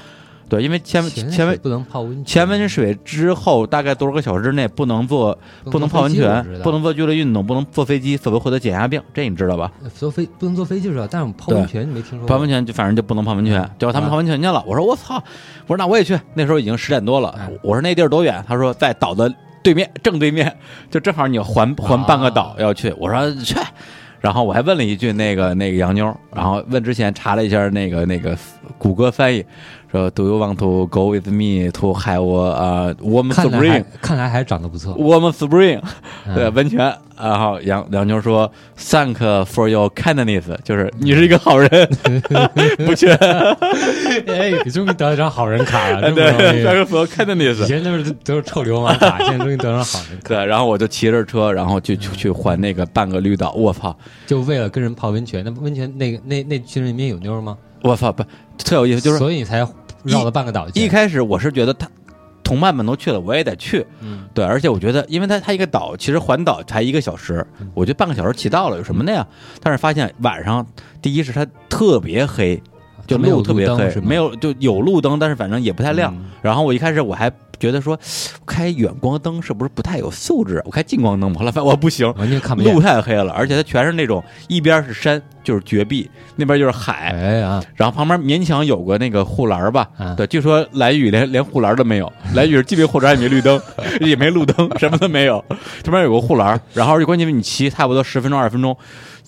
对，因为前前温不能泡温泉，前温水之后大概多少个小时之内不能做，不能泡温泉，不能做剧烈运动，不能坐飞机，所谓获得减压病，这你知道吧？坐飞不能坐飞机知道，但是泡温泉你没听说过。泡温泉就反正就不能泡温泉，结果他们泡温泉去了。我说我操，我说那我也去。那时候已经十点多了，我说那地儿多远？他说在岛的对面，正对面，就正好你环环半个岛要去。我说去。然后我还问了一句那个那个洋妞，然后问之前查了一下那个那个谷歌翻译，说 Do you want to go with me to have a warm spring？ 看来还长得不错。Warm spring， 对温泉。然后洋洋妞说 Thank for your kindness， 就是你是一个好人，不缺。哎，你终于得了张好人卡了，对 ，Thank for your kindness。以前都是都是臭流氓卡，现在终于得上好人卡。对，然后我就骑着车，然后去去去环那个半个绿岛。我操！就为了跟人泡温泉，那温泉那个那那群人里面有妞吗？我操，不特有意思，就是所以你才绕了半个岛。一开始我是觉得他同伴们都去了，我也得去。嗯，对，而且我觉得，因为它它一个岛，其实环岛才一个小时，我觉得半个小时骑到了，有什么的呀？但是发现晚上，第一是它特别黑，就路特别黑，没有就有路灯，但是反正也不太亮。嗯、然后我一开始我还。觉得说开远光灯是不是不太有素质？我开近光灯嘛，后来发现我不行，完全看不见，路太黑了，而且它全是那种一边是山就是绝壁，那边就是海，哎啊，然后旁边勉强有个那个护栏吧，啊、对，据说蓝屿连连护栏都没有，蓝屿既没护栏也没绿灯，也没路灯，什么都没有，这边有个护栏，然后关键你骑差不多十分钟二十分钟，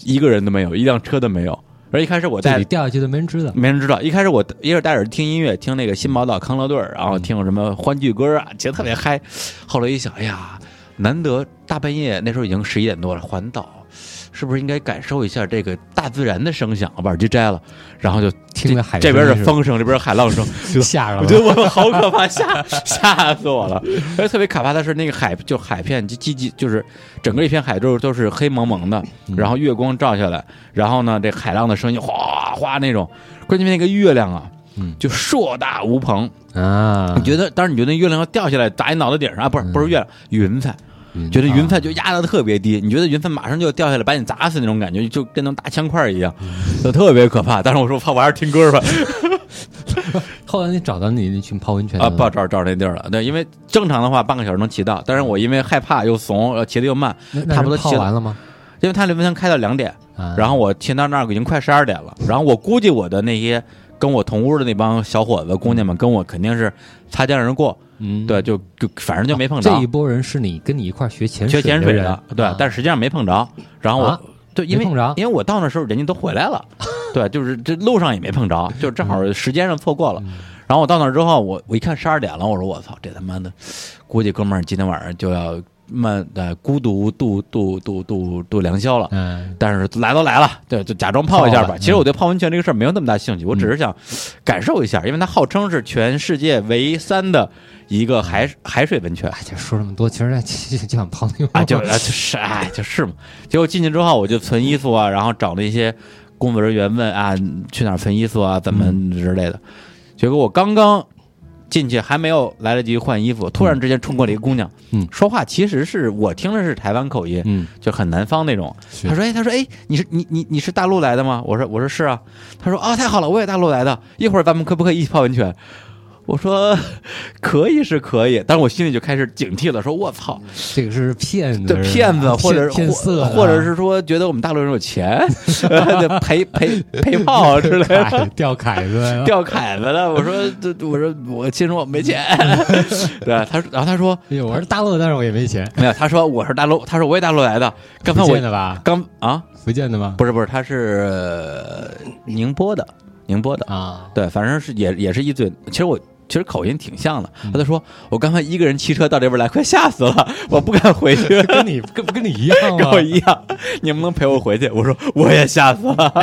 一个人都没有，一辆车都没有。而一开始我带掉下去都没人知道，没人知道。一开始我一会带着听音乐，听那个新宝岛康乐队，然后听什么欢聚歌啊，其实特别嗨。后来一想，哎呀，难得大半夜，那时候已经十一点多了，环岛是不是应该感受一下这个大自然的声响？把耳机摘了，然后就听着海，这边是风声，这边是海浪声，吓着了。我觉得我好可怕，吓吓死我了。而且特别可怕的是那个海，就海片，就积极，就是整个一片海都都是黑蒙蒙的，然后月光照下来，然后呢，这海浪的声音哗哗那种。关键那个月亮啊，就硕大无朋啊。你觉得，当然你觉得月亮要掉下来砸你脑袋顶上啊？不是，不是月亮，云彩。觉得云彩就压得特别低，你觉得云彩马上就要掉下来把你砸死那种感觉，就跟那种大枪块一样，就特别可怕。但是我说怕，我还是听歌吧。后来你找到你那群泡温泉啊，不找找那地儿了。对，因为正常的话半个小时能骑到，但是我因为害怕又怂，骑得又慢，差不多骑完了吗？因为他那温泉开到两点，然后我骑到那儿已经快十二点了。然后我估计我的那些跟我同屋的那帮小伙子、姑娘们，跟我肯定是擦肩而过。嗯，对，就就反正就没碰着、啊。这一波人是你跟你一块学潜水学潜水的，对、啊，但实际上没碰着。然后我、啊、对，因为因为我到那时候人家都回来了，对，就是这路上也没碰着，就正好时间上错过了。嗯、然后我到那之后，我我一看十二点了，我说我操，这他妈的，估计哥们儿今天晚上就要慢的孤独度度度度度良宵了。嗯，但是来都来了，对，就假装泡一下吧。嗯、其实我对泡温泉这个事儿没有那么大兴趣，我只是想感受一下，因为它号称是全世界唯三的。一个海海水温泉，哎，就说这么多，其实就就想泡那啊，就就是哎，就是嘛。结果进去之后，我就存衣服啊，然后找那些工作人员问啊，去哪儿存衣服啊，怎么之类的。嗯、结果我刚刚进去，还没有来得及换衣服，突然之间冲过来一个姑娘，嗯，说话其实是我听的是台湾口音，嗯，就很南方那种。她说，哎，她说，哎，你是你你你是大陆来的吗？我说我说是啊。她说，哦，太好了，我也大陆来的，一会儿咱们可不可以一起泡温泉？我说可以是可以，但是我心里就开始警惕了，说我操，这个是骗子，对，骗子或者骗色、啊，或者是说觉得我们大陆人有钱，陪陪陪炮之类的，掉凯子，掉凯子了。我说，我说我其实我没钱，对，他然后他说，哎呦，我是大陆，但是我也没钱。没有，他说我是大陆，他说我也大陆来的。刚才我福建的吧？刚啊，福建的吗？不是不是，他是、呃、宁波的，宁波的啊。对，反正是也也是一嘴。其实我。其实口音挺像的，他就说：“我刚才一个人骑车到这边来，快吓死了，我不敢回去。”跟你跟不跟你一样吗？跟我一样，你们能陪我回去？我说我也吓死了，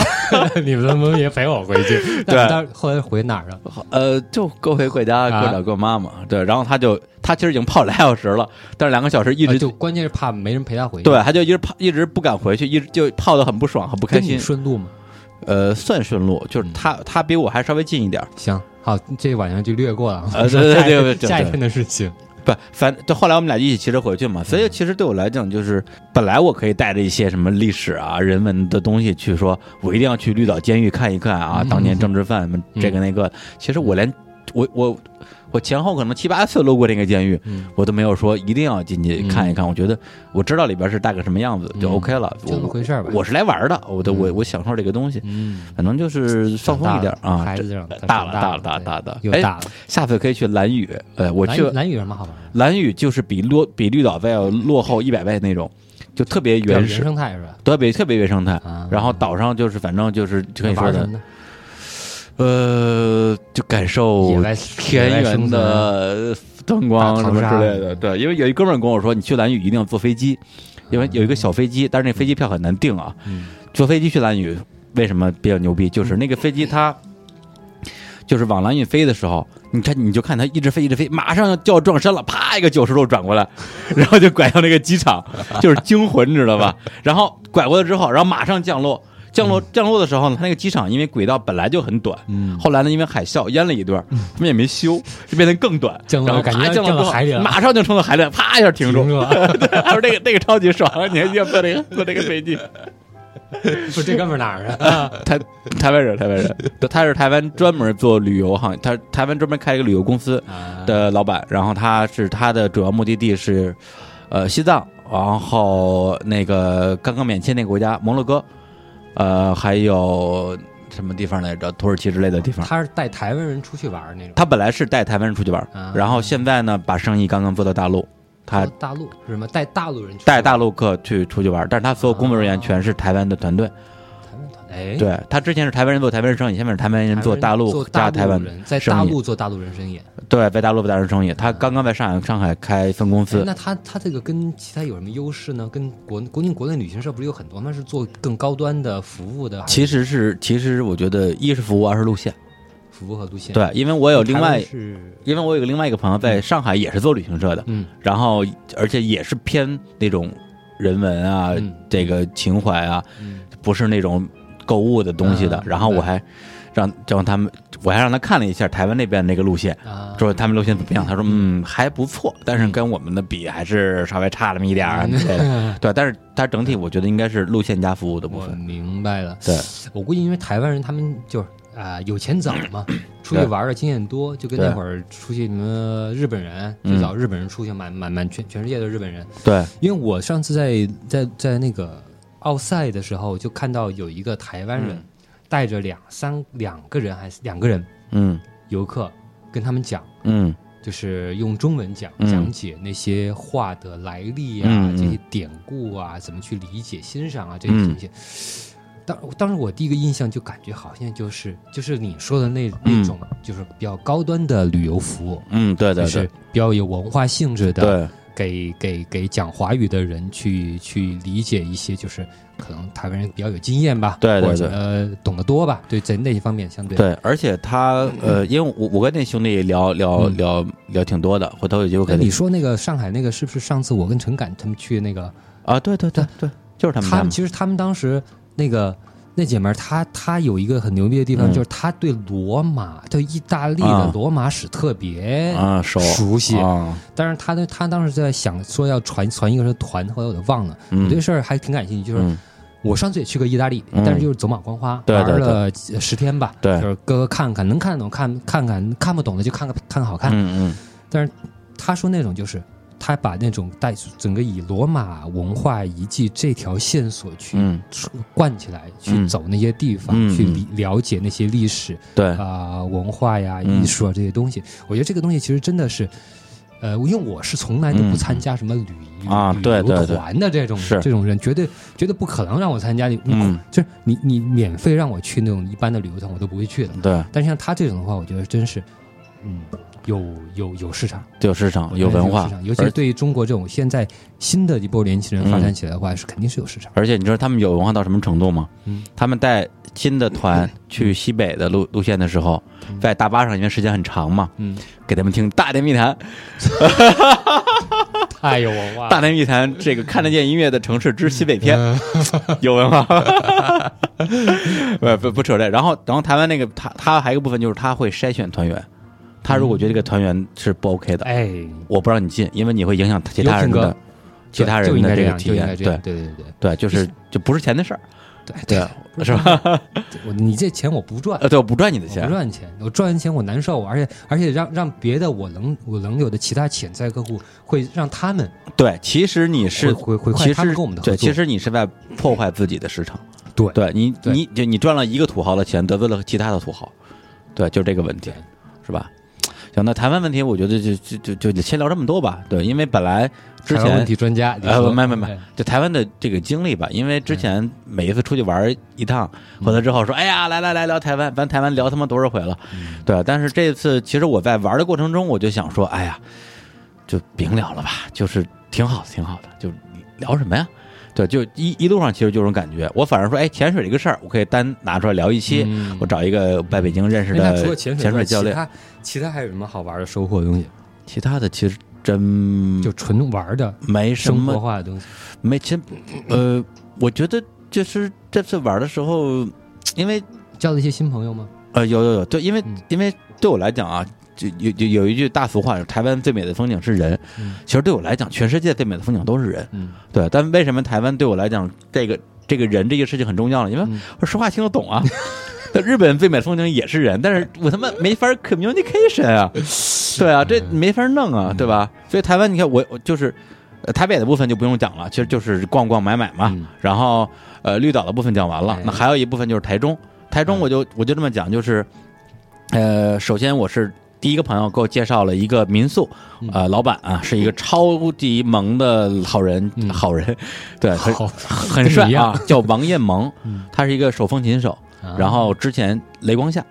你们能不能也陪我回去？对，后来回哪儿啊？呃，就各回各家，各找各妈妈。对，然后他就他其实已经泡俩小时了，但是两个小时一直、啊、就关键是怕没人陪他回去。对，他就一直泡，一直不敢回去，一直就泡得很不爽，很不开心。顺路吗？呃，算顺路，就是他、嗯、他比我还稍微近一点。行。好，这晚上就略过了。呃，对对对对，下一天的事情。不，反就后来我们俩一起骑车回去嘛，所以其实对我来讲，就是本来我可以带着一些什么历史啊、人文的东西去说，我一定要去绿岛监狱看一看啊，嗯、当年政治犯们这个那个。嗯、其实我连我我我前后可能七八次路过这个监狱，嗯、我都没有说一定要进去看一看。嗯、我觉得我知道里边是大概什么样子就 OK 了，嗯、这么回事吧。我是来玩的，我的、嗯、我我享受这个东西，嗯，反正就是放松一点啊。孩子大了，大了，大了，大了，又大了。下次可以去兰屿，呃，我去兰屿有什么好玩？兰屿就是比落比绿岛再要落后一百倍那种。就特别原始生态是吧？特别特别原生态。啊、然后岛上就是反正就是可以说的。呃，就感受田园的灯光什么之类的，对，因为有一哥们跟我说，你去兰屿一定要坐飞机，因为有一个小飞机，但是那飞机票很难订啊。嗯、坐飞机去兰屿为什么比较牛逼？就是那个飞机它就是往兰屿飞的时候，你看你就看它一直飞一直飞，马上就要撞山了，啪一个九十度转过来，然后就拐到那个机场，就是惊魂，知道吧？然后拐过来之后，然后马上降落。降落降落的时候呢，它那个机场因为轨道本来就很短，嗯，后来呢因为海啸淹了一段，嗯，他们也没修，就变得更短，降落感觉降到海里了，马上就冲到海里，啪一下停住。他说那个那个超级爽，你还要坐这个坐这个飞机。不，这哥们哪儿啊？台台湾人，台湾人，他是台湾专门做旅游行业，他台湾专门开一个旅游公司的老板，然后他是他的主要目的地是，呃，西藏，然后那个刚刚免签那个国家摩洛哥，呃，还有什么地方来着？土耳其之类的地方。他是带台湾人出去玩那种。他本来是带台湾人出去玩，啊，然后现在呢，把生意刚刚做到大陆。他大陆是什么？带大陆人去带大陆客去出去玩，但是他所有工作人员全是台湾的团队。台湾团队，对，他之前是台湾人做台湾人生意，现在是台湾人做大陆加台湾人，在大陆做大陆人生意。对，在大陆做大陆人生意。他刚刚在上海上海开分公司。那他他这个跟其他有什么优势呢？跟国国内国内旅行社不是有很多吗？是做更高端的服务的。其实是其实我觉得一是服务，二是路线。服务和路线，对，因为我有另外，因为我有另外一个朋友在上海也是做旅行社的，嗯，然后而且也是偏那种人文啊，嗯，这个情怀啊，嗯，不是那种购物的东西的。嗯，然后我还让让他们，我还让他看了一下台湾那边那个路线，嗯，说他们路线怎么样？他说嗯还不错，但是跟我们的比还是稍微差那么一点儿，嗯，对，但是它整体我觉得应该是路线加服务的部分。我明白了，对，我估计因为台湾人他们就是。啊，呃，有钱早嘛，出去玩的经验多，就跟那会儿出去什么日本人，最早日本人出去满满满全全世界的日本人。对，因为我上次在在在那个奥赛的时候，就看到有一个台湾人带着两三两个人还是两个人，嗯，游客跟他们讲，嗯，就是用中文讲，嗯，讲解那些话的来历啊，嗯，这些典故啊，怎么去理解欣赏啊这些东西。嗯，当当时我第一个印象就感觉好像就是就是你说的那那种，嗯，就是比较高端的旅游服务，嗯，对对对，就是比较有文化性质的，对，给给给讲华语的人去去理解一些，就是可能台湾人比较有经验吧，对对对，呃，懂得多吧，对，在那些方面相对对，而且他呃，因为我我跟那兄弟聊聊聊、嗯、聊挺多的，回头有机会可以。你说那个上海那个是不是上次我跟陈敢他们去那个啊？对对对对，就是他们他们其实他们当时。那个那姐们儿，她她有一个很牛逼的地方，嗯，就是她对罗马，对意大利的罗马史特别啊熟悉。啊，但是她呢，她当时在想说要传传一个团，后来我都忘了。嗯，对这事儿还挺感兴趣。就是，嗯，我上次也去过意大利，嗯，但是就是走马观花，嗯，玩了十天吧。对，就是各个看看，能看懂看看看，看不懂的就看看看好看。嗯嗯。但是她说那种就是。他把那种带整个以罗马文化遗迹这条线索去灌起来，嗯，去走那些地方，嗯，去了解那些历史，对啊，呃，文化呀，嗯，艺术啊这些东西。我觉得这个东西其实真的是，呃，因为我是从来都不参加什么旅游，嗯啊，对对对，团的这种这种人，绝对绝对不可能让我参加。嗯，就是你你免费让我去那种一般的旅游团，我都不会去的。对，但像他这种的话，我觉得真是，嗯。有有有市场，有市场，有文化，有市场，尤其是对于中国这种现在新的一波年轻人发展起来的话，嗯，是肯定是有市场。而且你说他们有文化到什么程度吗？嗯，他们带新的团去西北的路路线的时候，嗯，在大巴上因为时间很长嘛，嗯，给他们听《大内密谈》，太有文化，《大内密谈》这个看得见音乐的城市之西北篇，嗯，有文化。不不不扯这。然后然后台湾那个他他还有一个部分就是他会筛选团员。他如果觉得这个团员是不 OK 的，哎，我不让你进，因为你会影响其他人的其他人的这个体验。对对对对对，就是就不是钱的事儿，对对，是吧？你这钱我不赚，对，我不赚你的钱，我不赚钱，我赚完钱我难受，而且而且让让别的我能我能有的其他潜在客户会让他们对，其实你是会会其实跟我们的合作，对，其实你是在破坏自己的市场，对对，你你就你赚了一个土豪的钱，得罪了其他的土豪，对，就这个问题，是吧？讲到台湾问题，我觉得就就就就先聊这么多吧。对，因为本来之前台湾问题专家，呃，没没没，就台湾的这个经历吧。因为之前每一次出去玩一趟，回来之后说：“哎呀，来来来，聊台湾，咱台湾聊他妈多少回了。”对，但是这次其实我在玩的过程中，我就想说：“哎呀，就别聊了吧，就是挺好的，挺好的，就聊什么呀？”对，就一一路上其实就有种感觉，我反而说，哎，潜水这个事儿，我可以单拿出来聊一期。嗯，我找一个在北京认识的潜水教练。其他其他还有什么好玩的收获的东西？其他的其实真就纯玩的，没什么生活化的东西。没，其实呃，我觉得就是这次玩的时候，因为交了一些新朋友吗？呃，有有有，对，因为、嗯、因为对我来讲啊，就有就有一句大俗话，台湾最美的风景是人。嗯、其实对我来讲，全世界最美的风景都是人。嗯、对，但为什么台湾对我来讲，这个这个人这个事情很重要呢？因为我说话听得懂啊。嗯日本最美的风景也是人，但是我他妈没法 communication 啊，对啊，这没法弄啊，对吧？所以台湾，你看我就是、呃、台北的部分就不用讲了，其实就是逛逛买买嘛。嗯、然后呃，绿岛的部分讲完了，那还有一部分就是台中。台中我就我就这么讲，就是呃，首先我是第一个朋友给我介绍了一个民宿，呃，老板啊是一个超级萌的好人，嗯、好人，对，很很帅啊，叫王彦萌，他是一个手风琴手。然后之前雷光夏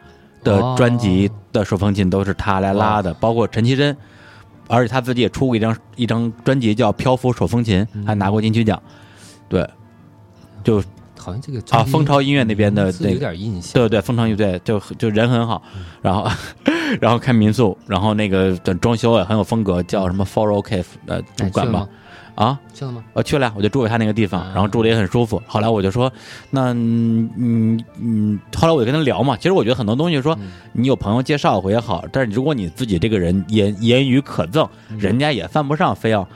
的专辑的手风琴都是他来拉的，包括陈绮贞，而且他自己也出过一张一张专辑叫《漂浮手风琴》，还拿过金曲奖。对，就好像这个啊，蜂巢音乐那边的那有点印象。对对，蜂巢乐队就就人很好，然后然后开民宿，然后那个装修也很有风格，叫什么 Four Cave 呃主管吧。啊，去了吗？呃，去了，我就住在他那个地方，然后住的也很舒服。后来我就说，那嗯嗯，后来我就跟他聊嘛。其实我觉得很多东西说，你有朋友介绍也好，但是如果你自己这个人言言语可憎，人家也犯不上非要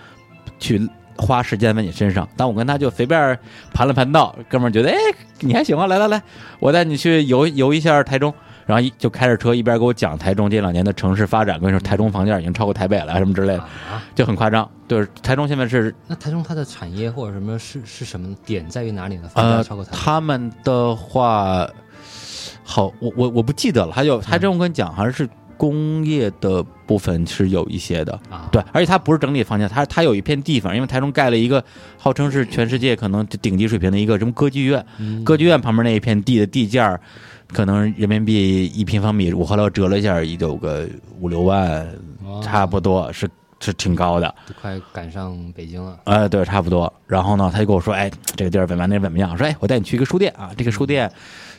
去花时间在你身上。但我跟他就随便盘了盘道，哥们儿觉得哎你还行啊，来来来，我带你去游游一下台中。然后就开着车一边给我讲台中这两年的城市发展，跟你说台中房价已经超过台北了什么之类的，就很夸张。就是台中现在是那台中它的产业或者什么是是什么点在于哪里呢？房价超过台北、呃、他们的话，好，我我我不记得了。还有台中我跟你讲，好像是工业的部分是有一些的，对，而且它不是整体房价，它它有一片地方，因为台中盖了一个号称是全世界可能顶级水平的一个什么歌剧院，嗯、歌剧院旁边那一片地的地价。可能人民币一平方米，我后来折了一下，也有个五六万，差不多是是挺高的，快赶上北京了。呃，对，差不多。然后呢，他就跟我说，哎，这个地儿怎么样，那怎么样？我说，哎，我带你去一个书店啊，这个书店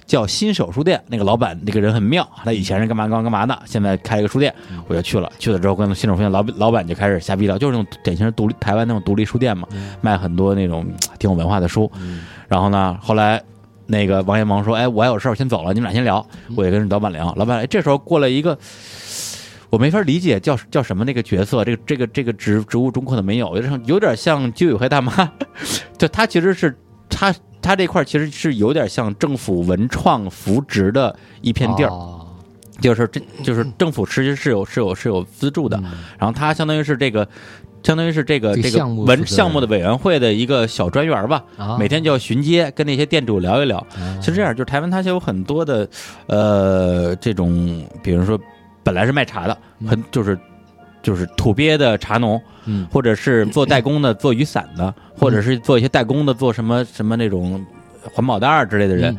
叫新手书店，那个老板那个人很妙，他以前是干嘛干嘛干嘛的，现在开一个书店，我就去了。去了之后，跟新手书店老老板就开始瞎逼聊，就是那种典型独立台湾那种独立书店嘛，卖很多那种挺有文化的书。然后呢，后来。那个王彦萌说：“哎，我还有事儿，我先走了，你们俩先聊。”我也跟老板聊，老板、哎、这时候过了一个，我没法理解叫叫什么那个角色，这个这个这个职职务中可能没有，有点有点像居委会大妈，就他其实是他他这块其实是有点像政府文创扶植的一片地儿。哦，就是这就是政府其实是有是有是有资助的，嗯、然后它相当于是这个，相当于是这个这个文项目的委员会的一个小专员吧，啊、每天就要巡街，跟那些店主聊一聊。啊、其实这样，就是台湾它就有很多的呃这种，比如说本来是卖茶的，很就是就是土鳖的茶农，嗯、或者是做代工的、嗯、做雨伞的，或者是做一些代工的做什么什么那种环保袋之类的人。嗯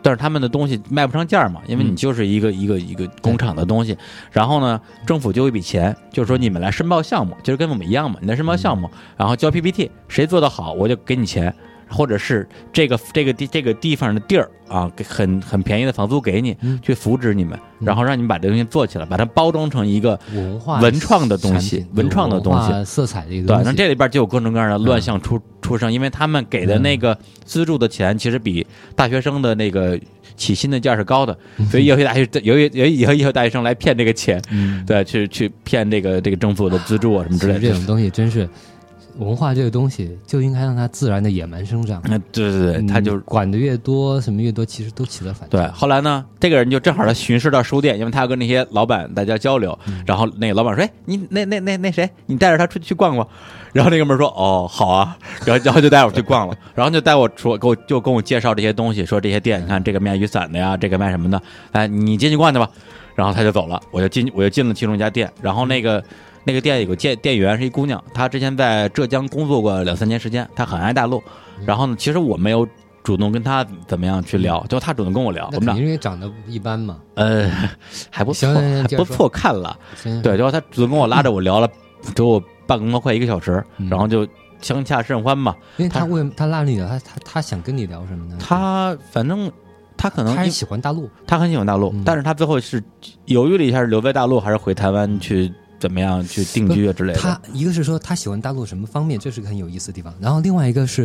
但是他们的东西卖不上价嘛，因为你就是一个一个一个工厂的东西。然后呢，政府就一笔钱，就是说你们来申报项目，就是跟我们一样嘛，你来申报项目，然后交 P P T， 谁做得好我就给你钱，或者是这个这个地这个地方的地儿啊，很很便宜的房租给你，去扶植你们，然后让你们把这东西做起来，把它包装成一个文化文创的东西，文创的东西，色彩的一个东西。对，那这里边就有各种各样的乱象出出生，因为他们给的那个资助的钱，其实比大学生的那个起薪的价是高的，所以也有大学有有有有大学生来骗这个钱，对，去去骗这个这个政府的资助啊什么之类的。这种东西真是。文化这个东西就应该让它自然的野蛮生长。嗯、对对对，他就管的越多，什么越多，其实都起了反。对，后来呢，这个人就正好他巡视到书店，因为他要跟那些老板大家交流。嗯、然后那个老板说：“哎，你那那那那谁，你带着他出去去逛逛。”然后那哥们说：“哦，好啊。”然后然后就带我去逛了，然后就带我说给我就跟我介绍这些东西，说这些店，你看这个卖雨伞的呀，这个卖什么的，哎，你进去逛去吧。然后他就走了，我就进我就进了其中一家店，然后那个。那个店有个店店员是一姑娘，她之前在浙江工作过两三年时间，她很爱大陆。然后呢，其实我没有主动跟她怎么样去聊，就她主动跟我聊。我们俩因为长得一般嘛，呃，还不错，还不错看了。对，然后她主动跟我拉着我聊了，给我半个钟头快一个小时，然后就相洽甚欢嘛。因为她为她拉你聊，她她她想跟你聊什么呢？她反正。他可能他喜欢大陆，他很喜欢大陆，嗯、但是他最后是犹豫了一下，是留在大陆还是回台湾去怎么样去定居啊之类的。他一个是说他喜欢大陆什么方面，这是个很有意思的地方。然后另外一个是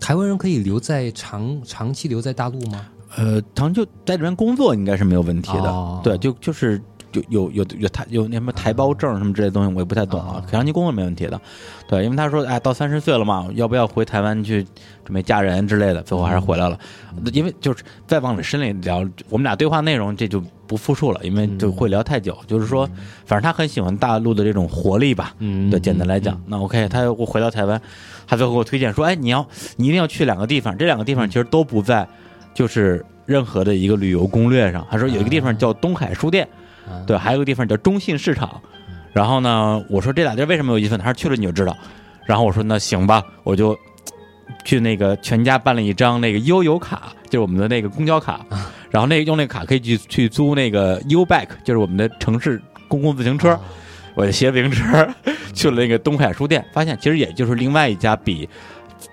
台湾人可以留在长长期留在大陆吗？呃，长就在这边工作应该是没有问题的。哦、对，就就是有有有有台有那什么台胞证什么之类的东西，我也不太懂啊。长期工作没问题的，对，因为他说哎，到三十岁了嘛，要不要回台湾去准备嫁人之类的？最后还是回来了，嗯、因为就是再往里深里聊，我们俩对话内容这就不复述了，因为就会聊太久。嗯、就是说，反正他很喜欢大陆的这种活力吧。嗯，对，简单来讲，嗯、那 OK， 他又回到台湾，他最后给我推荐说，哎，你要你一定要去两个地方，这两个地方其实都不在。就是任何的一个旅游攻略上，他说有一个地方叫东海书店，啊、对，还有一个地方叫中信市场。然后呢，我说这俩地为什么有意思？他说去了你就知道。然后我说那行吧，我就去那个全家办了一张那个悠游卡，就是我们的那个公交卡。啊、然后那个用那个卡可以去去租那个 U bike， 就是我们的城市公共自行车。啊、我就骑自行车去了那个东海书店，发现其实也就是另外一家比。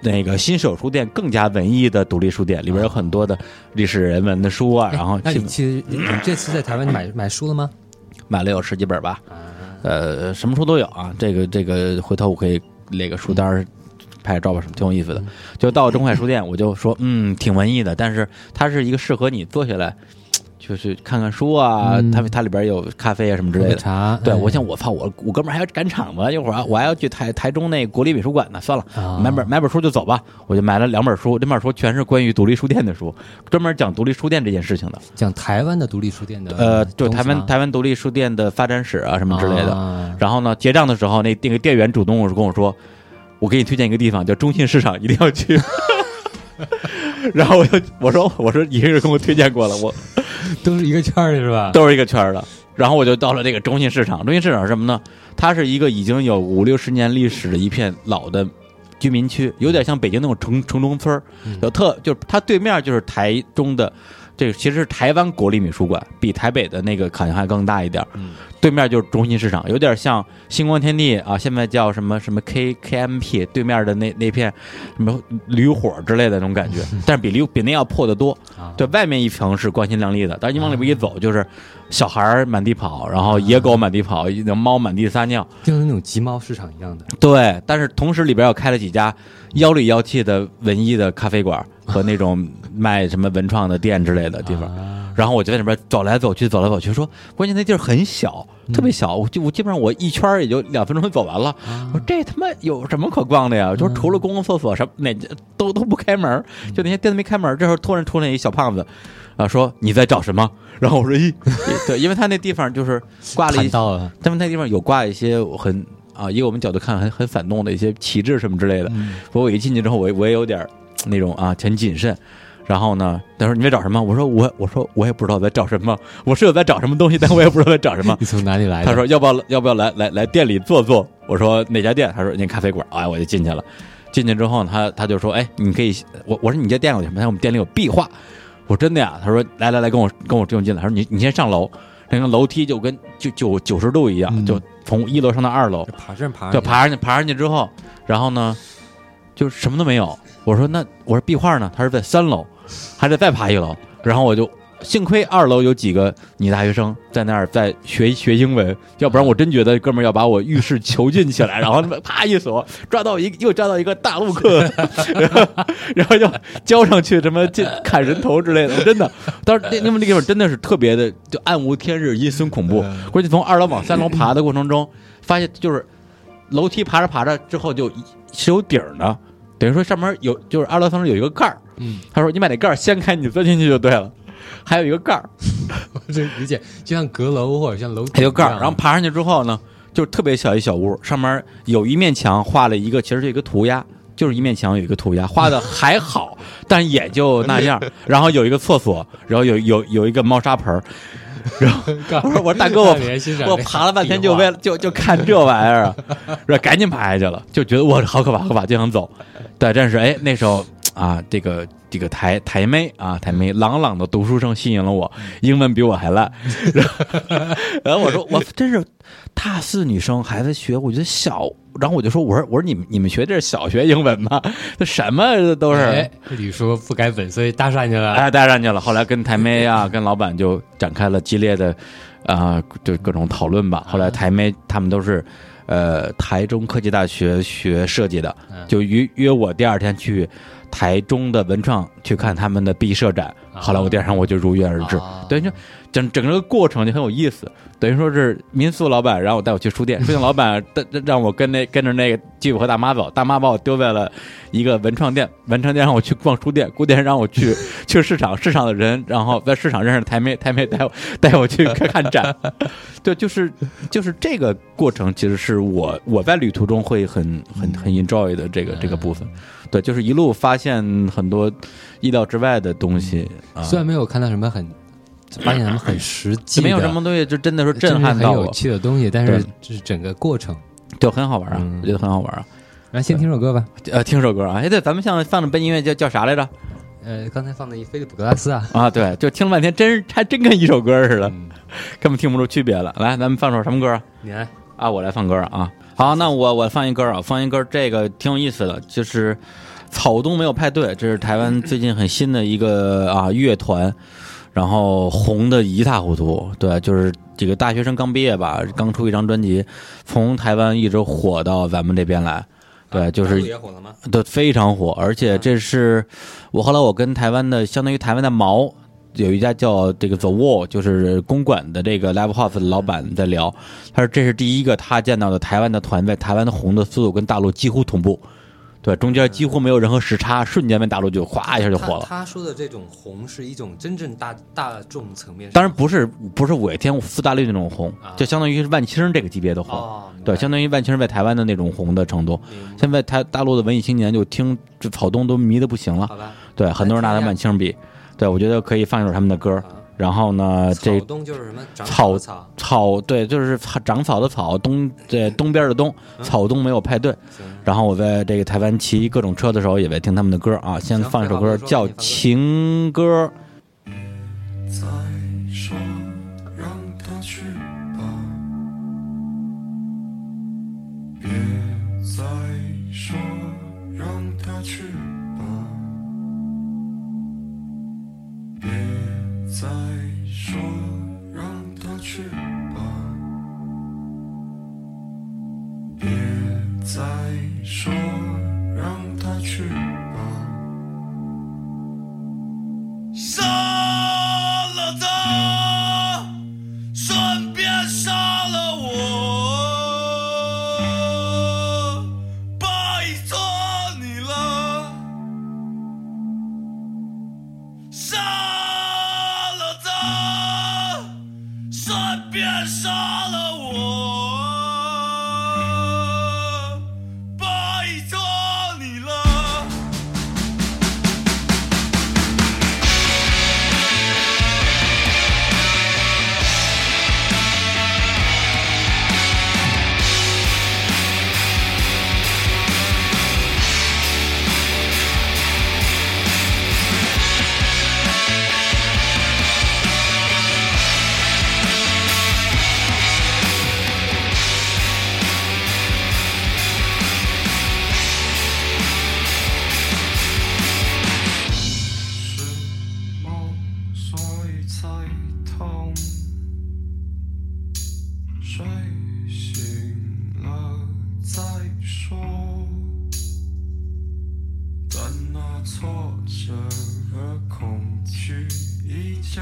那个新手书店更加文艺的独立书店，里边有很多的历史人文的书啊。然后，那你其实你这次在台湾买买书了吗？买了有十几本吧，呃，什么书都有啊。这个这个，回头我可以那个书单拍照吧，什么挺有意思的。就到中海书店，我就说，嗯，挺文艺的，但是它是一个适合你坐下来。就是看看书啊，它、嗯、它里边有咖啡啊什么之类的。茶对、哎、我想我怕我我哥们儿还要赶场子，一会儿我还要去台台中那国立美术馆呢。算了，哦、买本买本书就走吧。我就买了两本书，这本书全是关于独立书店的书，专门讲独立书店这件事情的，讲台湾的独立书店的呃，就台湾台湾独立书店的发展史啊什么之类的。哦、然后呢，结账的时候，那那个店员主动跟我说，我给你推荐一个地方，叫中信市场，一定要去。然后我就我说我说你是跟我推荐过了，我都是一个圈的是吧？都是一个圈的。然后我就到了这个中信市场。中信市场是什么呢？它是一个已经有五六十年历史的一片老的居民区，有点像北京那种城城中村，有特就是它对面就是台中的这个，其实是台湾国立美术馆，比台北的那个好像还更大一点。嗯、对面就是中心市场，有点像星光天地啊，现在叫什么什么 K K M P 对面的那那片什么驴火之类的那种感觉，但是比驴比那要破得多。对，外面一层是光鲜亮丽的，但是你往里边一走，就是小孩满地跑，然后野狗满地跑，猫满地撒尿，就是那种集猫市场一样的。对，但是同时里边又开了几家妖里妖气的文艺的咖啡馆和那种卖什么文创的店之类的地方。然后我就在那边走来走去走来走去，说关键那地儿很小，特别小，我基本上我一圈也就两分钟走完了。我说这他妈有什么可逛的呀？就是除了公共厕所什么那都都不开门，就那些店都没开门。这时候突然出来一小胖子啊，说你在找什么？然后我说咦，对，因为他那地方就是挂了一，他们那地方有挂一些很啊，以我们角度看很很反动的一些旗帜什么之类的。所以我一进去之后，我我也有点那种啊，很谨慎。然后呢，他说你在找什么？我说我我说我也不知道在找什么，我是有在找什么东西，但我也不知道在找什么。你从哪里来的？他说要不要要不要来来来店里坐坐？我说哪家店？他说那咖啡馆。哎，我就进去了。进去之后呢，他他就说哎，你可以，我我说你这店有什么？他说我们店里有壁画。我说真的呀？他说来来来，跟我跟我这种进来。他说你你先上楼，那个楼梯就跟就就九十度一样，嗯、就从一楼上到二楼，爬上爬上就爬上去爬上去之后，然后呢，就什么都没有。我说那我说壁画呢？他是在三楼。还得再爬一楼，然后我就幸亏二楼有几个女大学生在那儿在学学英文，要不然我真觉得哥们儿要把我浴室囚禁起来，然后啪一锁，抓到一又抓到一个大陆客，然后然后就交上去什么砍人头之类的，真的。但是那那么那地方真的是特别的，就暗无天日，阴森恐怖。关键从二楼往三楼爬的过程中，发现就是楼梯爬着爬着之后就是有顶的。等于说上面有就是二楼三楼有一个盖儿，嗯，他说你把那盖儿掀开，你钻进去就对了。还有一个盖儿，我这理解就像阁楼或者像楼梯，还有盖儿。然后爬上去之后呢，就是特别小一小屋，上面有一面墙画了一个，其实是一个涂鸦，就是一面墙有一个涂鸦，画的还好，但也就那样。然后有一个厕所，然后有有有一个猫砂盆。然后我说我说大哥我我爬了半天就为了就就看这玩意儿，说赶紧爬下去了，就觉得我好可怕好可怕，就想走。对，但是哎那时候啊这个这个台台妹啊台妹朗朗的读书声吸引了我，英文比我还烂。然后我说我真是大四女生还在学，我觉得小。然后我就说我说我说你们你们学这是小学英文吗？这什么都是。哎，你说不改本，所以搭上去了。哎，搭上去了。后来跟台妹啊跟老板就展开了激烈的啊、呃、就各种讨论吧。后来台妹他们都是呃台中科技大学学设计的，就约约我第二天去台中的文创去看他们的毕设展，后来我电商我就如约而至，等于说整整个过程就很有意思，等于说是民宿老板然后我带我去书店，书店老板让我跟那跟着那个居委会大妈走，大妈把我丢在了一个文创店，文创店让我去逛书店，书店让我去去市场，市场的人然后在市场认识台妹，台妹带我带我去看展，对，就是就是这个过程其实是我我在旅途中会很很很 enjoy 的这个这个部分，对，就是一路发现很多意料之外的东西，嗯啊、虽然没有看到什么很发现什么很实际的，没有什么东西就真的是震撼到我，很有趣的东西，但是就是整个过程就很好玩啊，嗯、我觉得很好玩啊。然后先听首歌吧，呃，听首歌啊，哎，对，咱们像放的背景音乐叫叫啥来着？呃，刚才放的菲利普格拉斯啊，啊，对，就听了半天，真还真跟一首歌似的，嗯、根本听不出区别了。来，咱们放首什么歌啊？你来啊，我来放歌啊。好，那我我放一歌啊，放一歌，这个挺有意思的，就是草东没有派对，这是台湾最近很新的一个啊乐团，然后红的一塌糊涂，对，就是这个大学生刚毕业吧，刚出一张专辑，从台湾一直火到咱们这边来。对，就是也火了吗？对，非常火，而且这是我后来我跟台湾的，相当于台湾的毛。有一家叫这个 The Wall， 就是公馆的这个 Live House 的老板在聊，他说这是第一个他见到的台湾的团队，台湾的红的速度跟大陆几乎同步，对，中间几乎没有任何时差，瞬间被大陆就哗一下就火了。他, 他说的这种红是一种真正大大众层面，当然不是不是五月天四大律那种红，就相当于是万青生这个级别的红，哦、对，相当于万青生在台湾的那种红的程度。现在台大陆的文艺青年就听这草东都迷得不行了，对，很多人拿他万青生比。对，我觉得可以放一首他们的歌，然后呢，这草东就是什么草草草，对，就是长草的草，东对东边的东，草东没有派对。然后我在这个台湾骑各种车的时候也在听他们的歌啊，先放一首歌叫《情歌》。再说让他去吧，别再说让他去吧。别再说让他去吧，别再说让他去吧，杀了他，顺便杀了我，拜托你了，杀别杀了我，拜托你了。和恐惧依旧。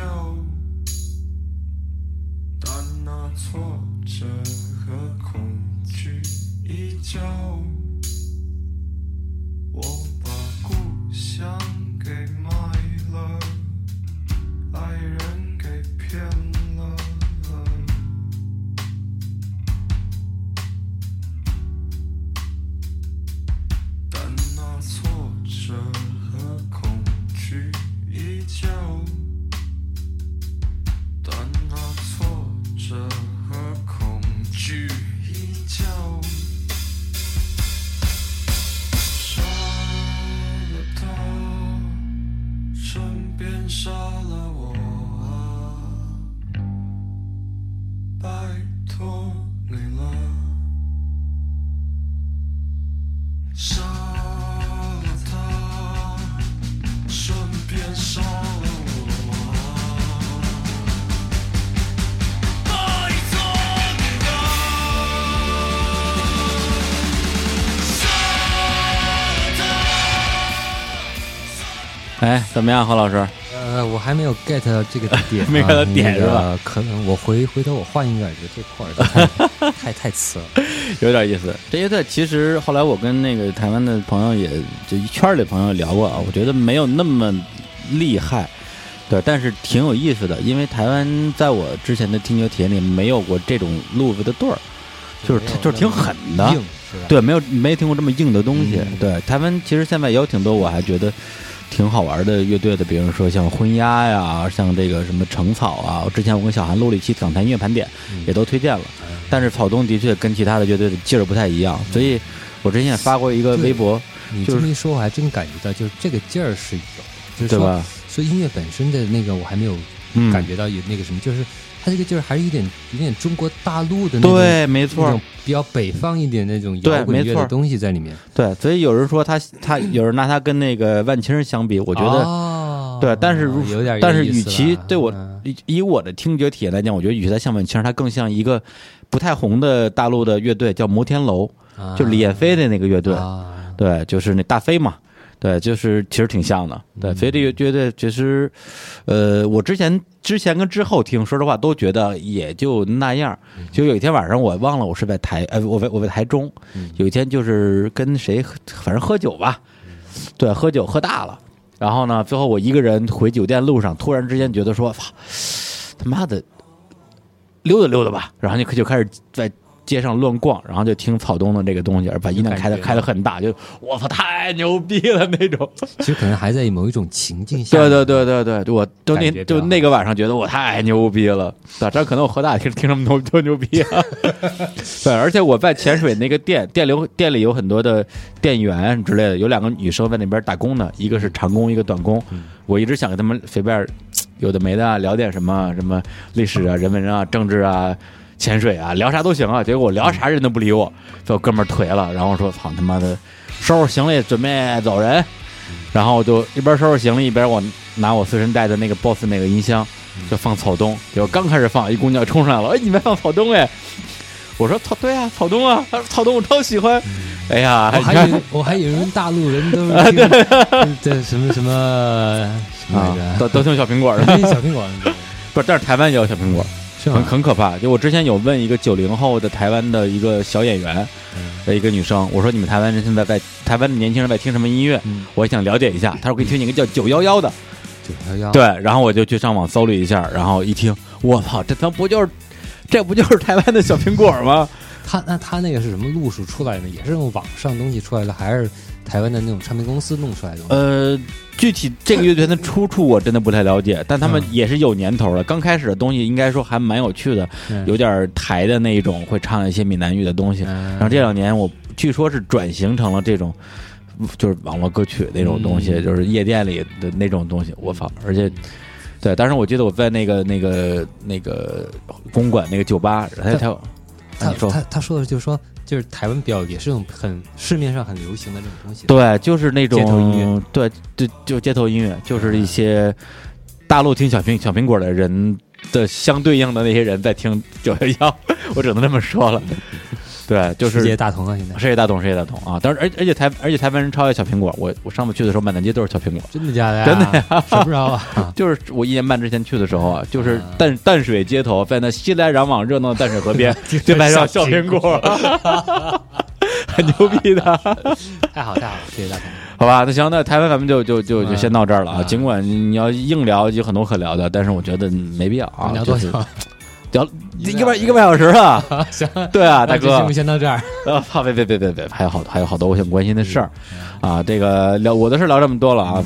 哎，怎么样，何老师？呃，我还没有 get 到这个点，没 get 到点是吧？可能我回回头我换一个，这块儿太太太次了，有点意思。这些菜其实后来我跟那个台湾的朋友也就一圈里朋友聊过啊，我觉得没有那么厉害，对，但是挺有意思的，因为台湾在我之前的听觉体验里没有过这种路子的对儿，就是就是挺狠的，硬对，没有没听过这么硬的东西。嗯、对，台湾其实现在也有挺多，我还觉得。挺好玩的乐队的，比如说像昏鸦呀，像这个什么橙草啊，之前我跟小韩录了一期港台音乐盘点，也都推荐了。但是草东的确跟其他的乐队的劲儿不太一样，所以我之前也发过一个微博。你这么一说，我还真感觉到，就是这个劲儿是有，就是说对吧？说音乐本身的那个，我还没有感觉到有那个什么，嗯、就是它这个劲儿还是有点有点中国大陆的那种，对，没错，那种比较北方一点那种摇滚乐的东西在里面。对，对所以有人说他他有人拿他跟那个万青相比，我觉得、哦、对，但是、哦、有点有意思，但是与其对我、嗯、以我的听觉体验来讲，我觉得与其他像万青，他更像一个不太红的大陆的乐队，叫摩天楼，啊、就李艳飞的那个乐队，啊、对，就是那大飞嘛。对，就是其实挺像的，对，所以这个觉得其实，呃，我之前之前跟之后听，说实话都觉得也就那样。就有一天晚上我忘了我是在台，呃，我在我在台中，有一天就是跟谁，反正喝酒吧，对，喝酒喝大了，然后呢，最后我一个人回酒店路上，突然之间觉得说，他妈的，溜达溜达吧，然后就就开始在。街上乱逛，然后就听草东的这个东西，而把音量开的开的很大，就我操太牛逼了那种。其实可能还在某一种情境下。对对对对对，我就那就那个晚上觉得我太牛逼了，咋这可能我喝大听听什么牛多牛逼啊？对，而且我在潜水那个店店里店里有很多的店员之类的，有两个女生在那边打工的，一个是长工，一个短工。嗯、我一直想跟他们随便有的没的、啊、聊点什么什么历史啊、人文啊、政治啊。潜水啊，聊啥都行啊，结果我聊啥人都不理我，就哥们儿颓了，然后说操他妈的，收拾行李准备走人，然后就一边收拾行李一边我拿我随身带的那个 B O S S 那个音箱就放草东，结果刚开始放，一姑娘冲上来了，哎你们放草东哎，我说草对啊草东啊，他说草东我超喜欢。哎呀，我还我还以为大陆人都这什么什么什么来着，都都听小苹果的，小苹果不是，但是台湾也有小苹果。很很可怕，就我之前有问一个九零后的台湾的一个小演员的一个女生，我说你们台湾人现在在台湾的年轻人在听什么音乐？嗯、我想了解一下。她说可以听一个叫九幺幺的，九幺幺对，然后我就去上网搜了一下，然后一听，我操，这他不就是这不就是台湾的小苹果吗？他那他那个是什么路数出来的？也是用网上东西出来的，还是台湾的那种唱片公司弄出来的？呃，具体这个乐队的出处我真的不太了解，但他们也是有年头了。刚开始的东西应该说还蛮有趣的，有点台的那一种，会唱一些闽南语的东西。然后这两年我据说是转型成了这种，就是网络歌曲那种东西，就是夜店里的那种东西。我操！而且。对，当时我记得我在那个那个那个公馆那个酒吧，他他他他他说的就是说，就是台湾表也是种很市面上很流行的这种东西。对，就是那种街头音乐，对，就就街头音乐，就是一些大陆听小苹小苹果的人的相对应的那些人在听九幺幺，我只能这么说了。对，就是世界大同啊，现在世界大同，世界大同啊！当然，而而且台而且台湾人超爱小苹果，我我上次去的时候，满大街都是小苹果，真的假的呀？真的呀，什么时候啊？就是我一年半之前去的时候啊，就是淡淡水街头，在那熙来攘往热闹的淡水河边，就卖上小苹果，很牛逼的，太好太好，谢谢大家。好吧，那行，那台湾咱们就就就就先到这儿了啊。尽管你要硬聊有很多可聊的，但是我觉得没必要啊。聊多久？聊一个半一个半小时啊，行，对啊，大哥，节目先到这儿。呃，怕别别别别别，还有好还有好多我想关心的事儿啊。这个聊我的事聊这么多了啊，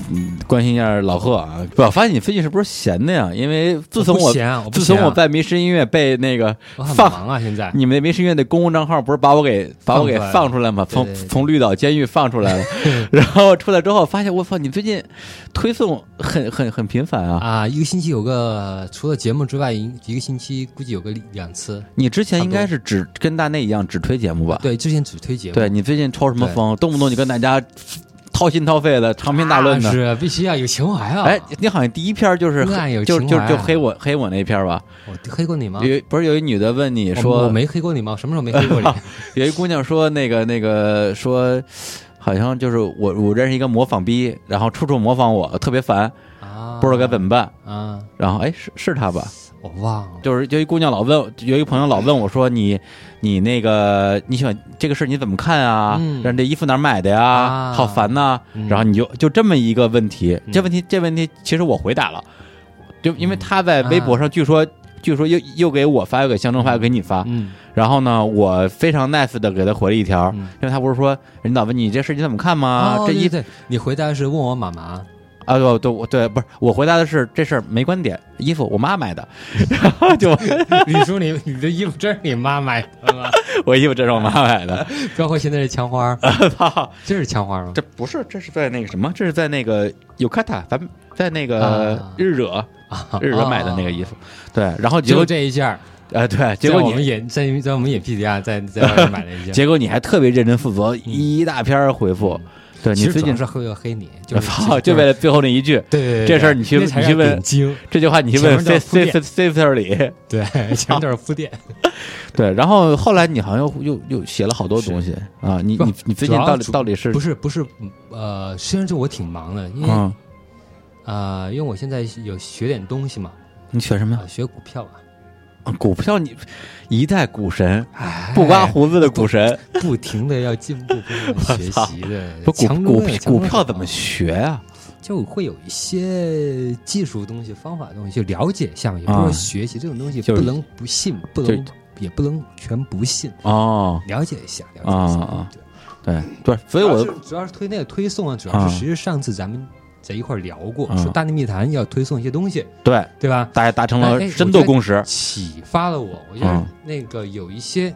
关心一下老贺啊。不，我发现你最近是不是闲的呀？因为自从我自从我在迷失音乐被那个放忙啊，现在你们那迷失音乐的公共账号不是把我给把我给放出来吗？从从绿岛监狱放出来了，然后出来之后发现我操，你最近推送很很很频繁啊啊！一个星期有个除了节目之外，一个星期。估计有个两次。你之前应该是只跟大内一样只推节目吧？对，之前只推节目。对，你最近抽什么风？动不动就跟大家掏心掏肺的长篇大论的。是必须要有情怀啊！哎，你好像第一篇就是就就就黑我黑我那篇吧？我黑过你吗？有不是有一女的问你说我没黑过你吗？什么时候没黑过你？有一姑娘说那个那个说。好像就是我我认识一个模仿逼，然后处处模仿我，特别烦，啊、不知道该怎么办。啊、然后哎，是是他吧？我忘了，就是有一姑娘老问，有一朋友老问我说你你那个你喜欢这个事你怎么看啊？嗯，让这衣服哪买的呀？啊、好烦呐、啊嗯！然后你就就这么一个问题，这问题这问题其实我回答了，就因为他在微博上据说、嗯啊、据说又又给我发，又给象征发，又给你发。嗯，然后呢，我非常 nice 的给他回了一条，嗯、因为他不是说人老问你这事你怎么看吗？哦、这衣服你回答是问我妈妈。啊，对对对，不是我回答的是这事儿没观点，衣服我妈买的，然后就李叔你你的衣服真是你妈买的吗？我衣服真是我妈买的，包括现在是墙花，这是墙花吗？这不是，这是在那个什么？这是在那个尤卡塔，咱们在那个日惹、啊、日惹买的那个衣服，啊、对，然后就这一件。呃，对，结果你在我们演在在我们演 P D R 在在外面买了一件，结果你还特别认真负责，一大篇回复。嗯对，你最近是黑黑你，就是就是、就为了最后那一句，对, 对, 对, 对这事儿你去你去问这句话，你去问 Sister 里，对，前面就是铺垫，对，然后后来你好像又又又写了好多东西啊，你你你最近到底到底是不是不是呃，虽然就我挺忙的，因为啊、嗯呃，因为我现在有学点东西嘛，你学什么呀、啊？学股票吧。股票你一代股神，不刮胡子的股神，不, 不停的要进步，不学习的。不股股票怎么学啊？就会有一些技术东西、方法东西，就了解项，也不是学习、嗯、这种东西，不能不信，不能也不能全不信哦，了解一下，了解一下，哦、对对对，所以我主要是推那个推送啊，主要是其实上次咱们。在一块聊过，嗯、说大内密谈要推送一些东西，对对吧？大家达成了深度共识，启发了我。我觉得那个有一些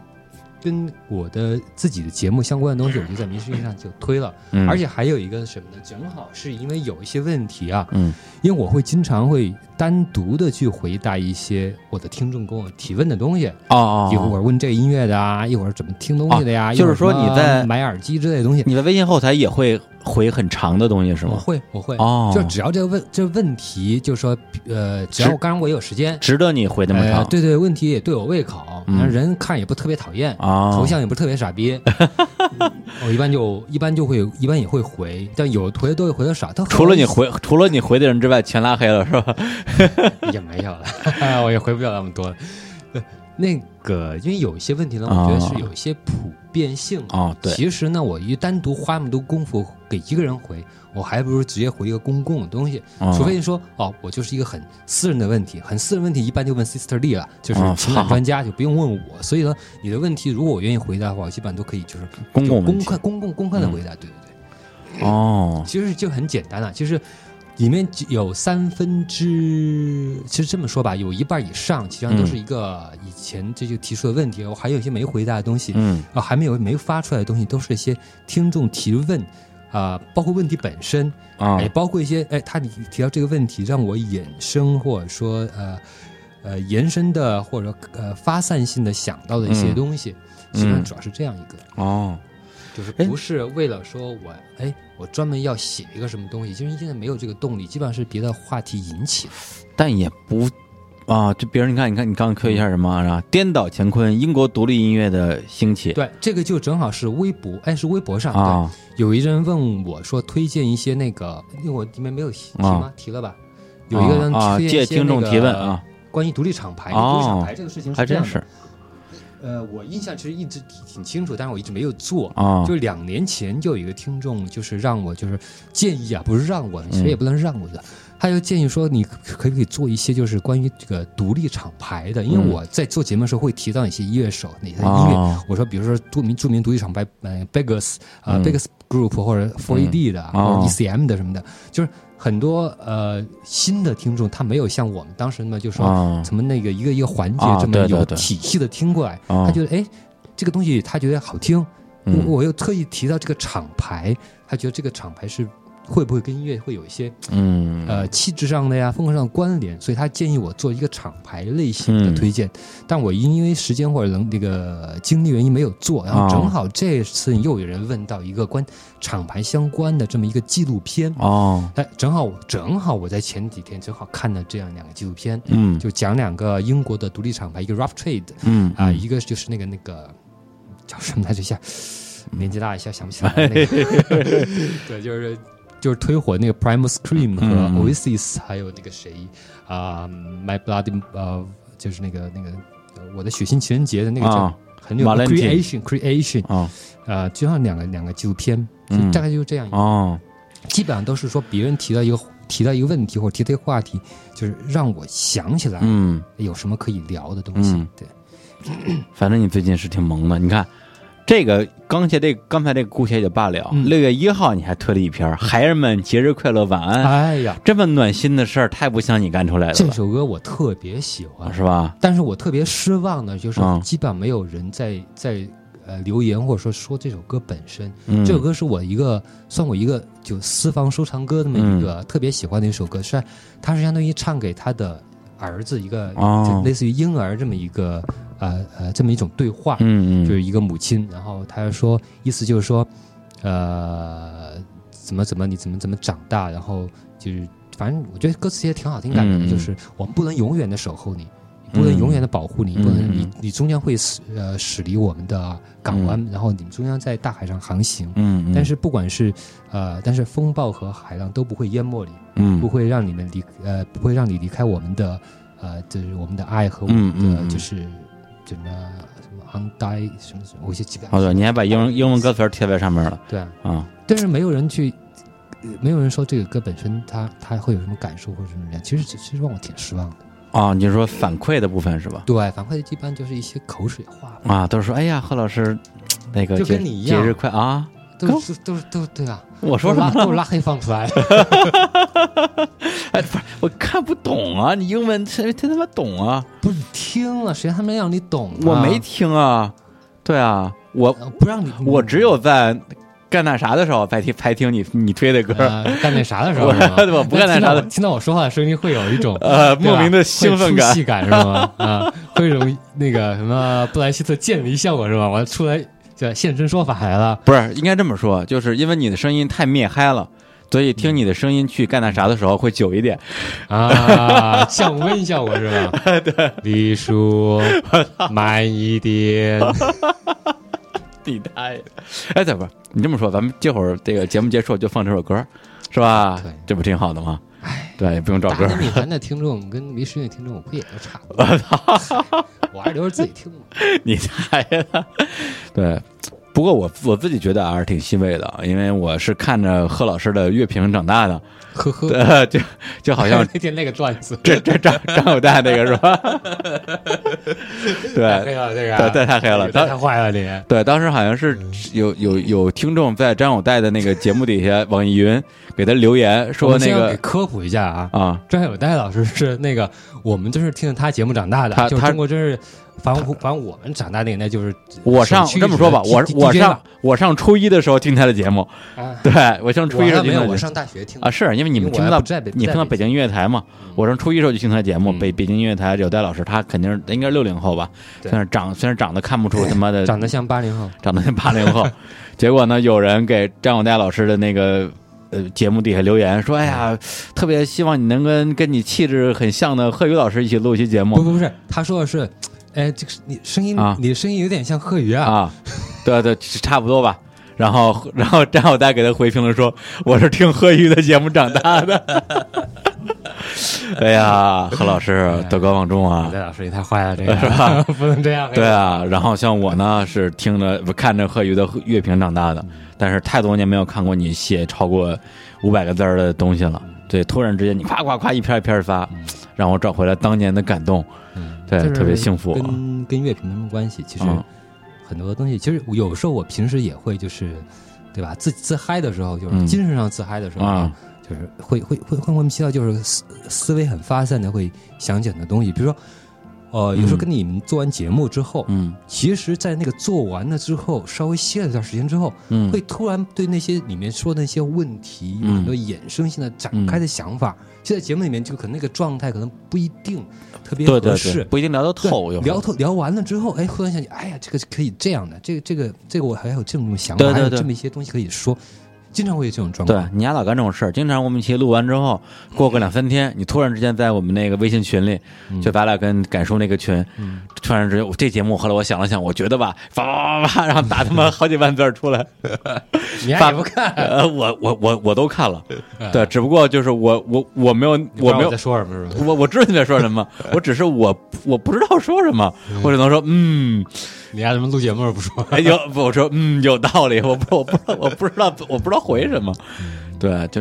跟我的自己的节目相关的东西，我就在民视上就推了、嗯。而且还有一个什么呢？正好是因为有一些问题啊，嗯，因为我会经常会单独的去回答一些我的听众跟我提问的东西。哦，一会儿问这个音乐的啊，一会儿怎么听东西的呀、啊，就是说你在买耳机之类的东西，你的微信后台也会。回很长的东西是吗？我会，我会。哦，就只要这个问这问题，就说呃，只要我刚刚我有时间，值得你回那么长。呃、对对，问题也对我胃口，嗯、人看也不特别讨厌，哦、头像也不特别傻逼。嗯、我一般就一般就会一般也会回，但有回的多，回的少。除了你回除了你回的人之外，全拉黑了是吧？也没有了，我也回不了那么多了。那个，因为有一些问题呢，我觉得是有一些普遍性啊、哦。对，其实呢，我一单独花那么多功夫给一个人回，我还不如直接回一个公共的东西。哦、除非你说哦，我就是一个很私人的问题，很私人问题一般就问 Sister Lee 了，就是情感专家、哦、就不用问我。所以呢，你的问题如果我愿意回答的话，我基本上都可以就是公共公开、公共公开的回答、嗯，对对对。哦，其实就很简单啊，其实。里面有三分之，其实这么说吧，有一半以上，其实都是一个以前这就提出的问题，我、嗯、还有一些没回答的东西，嗯，啊、呃，还没有没发出来的东西，都是一些听众提问，啊、呃，包括问题本身，啊、哦，也包括一些，哎，他提到这个问题，让我衍生或者说呃呃延伸的或者呃发散性的想到的一些东西，嗯、其实主要是这样一个、嗯、哦。就是不是为了说我哎，我专门要写一个什么东西，就是现在没有这个动力，基本上是别的话题引起的，但也不啊，就比如你看，你看你刚刚 Q 一下什么是吧？颠倒乾坤，英国独立音乐的兴起。对，这个就正好是微博，哎，是微博上、哦、对有一人问我说推荐一些那个，因为我里面没有提吗？哦、提了吧？有一个人推荐一些、那个哦啊、听众提问啊，关于独立厂牌，哦、独立厂牌这个事情是这样的。还真是呃，我印象其实一直挺清楚，但是我一直没有做。啊、哦，就两年前就有一个听众，就是让我就是建议啊，不是让我，谁也不能让我的。嗯、他就建议说，你可不可以做一些就是关于这个独立厂牌的？因为我在做节目的时候会提到哪些乐手，哪些音乐。哦、我说，比如说著名著名独立厂牌，呃 ，BEGUS 啊、呃嗯、，BEGUS Group 或者 四 A D 的，嗯哦、或者 E C M 的什么的，就是。很多呃新的听众，他没有像我们当时呢，就说怎么那个一个一个环节这么有体系的听过来，他觉得哎这个东西他觉得好听，我又特意提到这个厂牌，他觉得这个厂牌是会不会跟音乐会有一些嗯呃气质上的呀风格上的关联，所以他建议我做一个厂牌类型的推荐，但我因为时间或者能这个精力原因没有做，然后正好这次又有人问到一个关。厂牌相关的这么一个纪录片哦，哎，正好正好我在前几天正好看了这样两个纪录片，嗯，就讲两个英国的独立厂牌，一个 Rough Trade， 嗯啊、呃，一个就是那个那个叫什么来着一下，年纪大一下想不起来那个，对，就是就是推火那个 Primal Scream 和 Oasis， 还有那个谁啊、嗯呃、，My Bloody 呃，就是那个那个我的血腥情人节的那个叫、啊、很有 Creation Creation 啊，呃，就像两个两个纪录片，就大概就是这样一个、嗯、基本上都是说别人提到一个。提到一个问题或者提到一个话题，就是让我想起来有什么可以聊的东西、嗯、对，反正你最近是挺萌的，你看这个刚才这个刚才这个故事也罢了，六、嗯、月一号你还推了一篇《孩儿们节日快乐晚安》，哎呀，这么暖心的事儿太不像你干出来了。这首歌我特别喜欢，是吧？但是我特别失望的就是基本上没有人在、嗯、在呃，留言或者说说这首歌本身、嗯，这首歌是我一个算我一个就私房收藏歌那么一个、嗯、特别喜欢的一首歌，是它是相当于唱给他的儿子一个、哦、类似于婴儿这么一个呃呃这么一种对话，嗯嗯，就是一个母亲，然后他说意思就是说，呃，怎么怎么你怎么怎么长大，然后就是反正我觉得歌词也挺好听的，嗯、就是我们不能永远的守候你。不能永远的保护你，不能你你终将会驶呃驶离我们的港湾、嗯，然后你们终将在大海上航行。嗯，嗯但是不管是呃，但是风暴和海浪都不会淹没你，嗯，不会让你们离呃，不会让你离开我们的呃，就是我们的爱和我们的、嗯、就是什么什么 undying 什么什么，我一些基本。哦，对，你还把英文英文歌词贴在上面了。对啊，啊、嗯，但是没有人去。没有人说这个歌本身它它会有什么感受或者什么样，其实其实让我挺失望的。啊、哦，你说反馈的部分是吧？对，反馈的一般就是一些口水话啊，都是说哎呀，贺老师，那个就跟你一样节日快啊，都是都是都对啊，我说啥都是拉黑放出来的。哎，不是，我看不懂啊，你英文谁他妈懂啊？不是听了，谁还没让你懂、啊？我没听啊，对啊，我、呃、不让你，我只有在。干那啥的时候才听才听你你推的歌、呃、干那啥的时候我不干那啥的听 到, 听到我说话的声音会有一种呃莫名的兴奋感感是吗、呃、会有那个什么布莱希特建立效果是吧，我出来就现身说法来了，不是应该这么说，就是因为你的声音太灭嗨了，所以听你的声音去干那啥的时候会久一点啊，降温一下我是吧对，李叔慢一点地带，哎，怎么你这么说？咱们这会儿这个节目结束就放这首歌，是吧？对，这不挺好的吗？哎，对，不用找歌。你们的听众跟没时间听众，我估计也都差不多。我还是留着自己听吧。你猜的，对。不过我我自己觉得还是挺欣慰的，因为我是看着贺老师的乐评长大的，呵呵，呃、就就好像那天那个段子，这这张张友代那个是吧？对，太黑了这个，对，太黑了，太坏了你。对，当时好像是有有有听众在张友代的那个节目底下，网易云给他留言说那个，给科普一下啊啊，张友代老师是那个我们就是听着他节目长大的，他就是中国真是。反正反正我们长大那年代就是我上这么说吧，我我上我上初一的时候听他的节目，啊、对我上初一的时候听他的节目，我上大学听啊，是因为你们听到你听到北京音乐台嘛、嗯，我上初一的时候就听他的节目，嗯、北北京音乐台有戴老师，他肯定是应该是六零后吧，虽然长虽然长得看不出他妈的长得像八零后，长得像八零后，结果呢，有人给张友代老师的那个。呃，节目底下留言说：“哎呀，特别希望你能跟跟你气质很像的贺宇老师一起录一期节目。”不不不是，他说的是，哎，这个你声音、啊，你的声音有点像贺宇啊。啊，对对，差不多吧。然后，然后张友代给他回评论说：“我是听贺宇的节目长大的。”哎呀，贺老师德高望重啊！贺、哎、老师也太坏了，这个是吧？不能这样。对啊，然后像我呢，是听着看着贺宇的乐评长大的。嗯，但是太多年没有看过你写超过五百个字的东西了，对，突然之间你夸夸夸一篇一篇发，让我找回来当年的感动，对，嗯、特别幸福。跟跟乐评没什么关系，其实很多东西，嗯、其实有时候我平时也会就是，对吧？自自嗨的时候，就是精神上自嗨的时候，嗯、就是会会会会莫名其妙，就是思思维很发散的会想起很多东西，比如说。呃，有时候跟你们做完节目之后，嗯，其实，在那个做完了之后，稍微歇了一段时间之后，嗯，会突然对那些里面说的那些问题，有很多衍生性的展开的想法。现、嗯、在节目里面，就可能那个状态可能不一定特别合适，对对对，不一定聊得透。聊透聊完了之后，哎，忽然想起，哎呀，这个可以这样的，这个这个这个，我还有这种想法，对对对，还有这么一些东西可以说。经常会有这种状况。对，你丫老干这种事儿，经常我们一起录完之后，过个两三天，你突然之间在我们那个微信群里，就咱俩跟感受那个群，嗯、突然之间，这节目后来我想了想，我觉得吧，叭叭叭叭，然后打他妈好几万字出来，你还不看？呃，我我我我都看了，对，只不过就是我我我没有我没有在说什么，我我知道你在说什么，我只是我我不知道说什么，我只能说嗯。你丫他妈录节目不说？哎呦，我说嗯，有道理，我不我不我不知道我不知道。回什么？对，就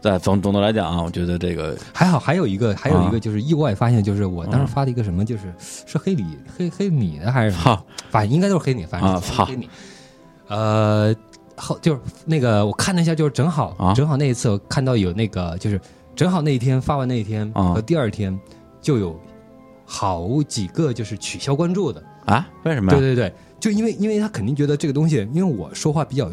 在总总的来讲啊，我觉得这个还好。还有一个，还有一个就是意外发现，就是我当时发的一个什么，就是、嗯、是黑米黑黑米的还是什么？反正应该都是黑米，反正是黑米。啊、呃，后就是那个我看了一下，就是正好、啊、正好那一次我看到有那个，就是正好那一天发完那一天和第二天就有好几个就是取消关注的啊？为什么、啊？对对对，就因为因为他肯定觉得这个东西，因为我说话比较。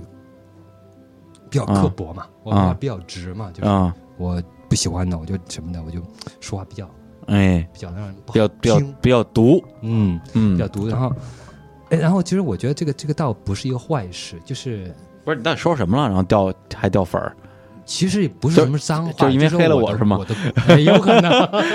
比较刻薄嘛，嗯、我比较直嘛，嗯、就是我不喜欢的，我就什么的，我就说话比较，哎，比较让人不好听，比较比较比较毒，嗯嗯，比较毒。然后，哎，然后其实我觉得这个这个倒不是一个坏事，就是不是你到底说什么了，然后掉还掉粉儿。其实也不是什么脏话， 就, 就因为黑了我是吗？有可能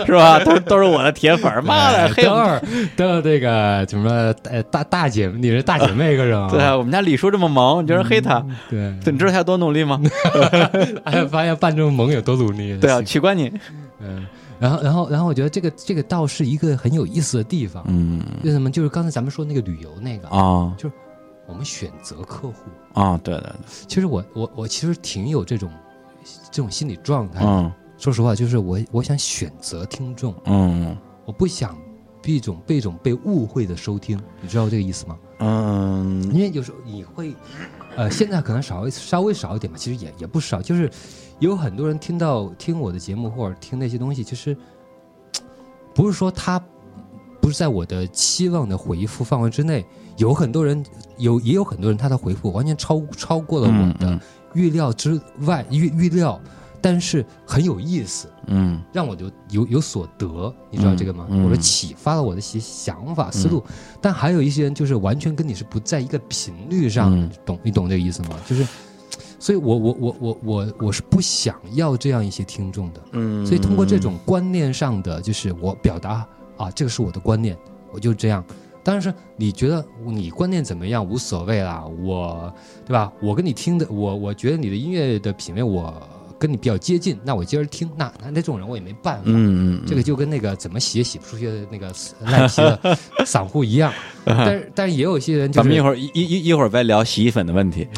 是吧？都都是我的铁粉，妈的黑二的这个什么大大姐，你是大姐妹个人啊？对啊，我们家李叔这么萌，你就是黑他、嗯？对，你知道他多努力吗？哎，发现扮这么萌有多努力？对啊，取关你。嗯，然后然后然后我觉得这个这个倒是一个很有意思的地方。嗯，为什么？就是刚才咱们说那个旅游那个啊、哦，就是我们选择客户啊、哦，对对对。其实我我我其实挺有这种。这种心理状态、嗯、说实话就是我我想选择听众，嗯，我不想被一种被一种被误会的收听，你知道这个意思吗？嗯，因为有时候你会呃现在可能稍微稍微少一点吧，其实也也不少，就是有很多人听到听我的节目或者听那些东西，其实不是说他不是在我的期望的回复范围之内，有很多人有也有很多人他的回复完全超超过了我的、嗯嗯预料之外，预预料，但是很有意思，嗯，让我就有有所得，你知道这个吗？嗯嗯、我的启发了我的些想法、嗯、思路，但还有一些人就是完全跟你是不在一个频率上，嗯、懂你懂这个意思吗？就是，所以我我我我我我是不想要这样一些听众的，嗯，所以通过这种观念上的，就是我表达啊，这个是我的观念，我就这样。当然是你觉得你观念怎么样无所谓啦，我对吧？我跟你听的，我我觉得你的音乐的品味我跟你比较接近，那我接着听，那那这种人我也没办法，嗯嗯，这个就跟那个怎么洗也洗不出去的那个烂皮的散户一样。但是但是也有些人、就是，咱们一会儿一一一会儿再聊洗衣粉的问题。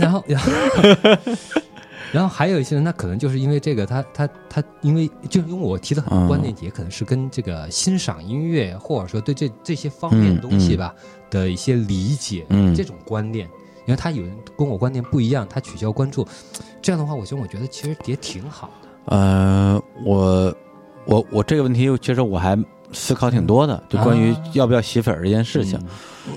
然后然后然后还有一些人，他可能就是因为这个，他他他，因为就因为我提的很多观念，也可能是跟这个欣赏音乐，或者说对这这些方面东西吧、嗯嗯、的一些理解，嗯，这种观念，因为他有人跟我观念不一样，他取消关注，这样的话，我觉得我觉得其实也挺好的。呃，我我我这个问题，其实我还思考挺多的，嗯、就关于要不要洗粉这件事情。嗯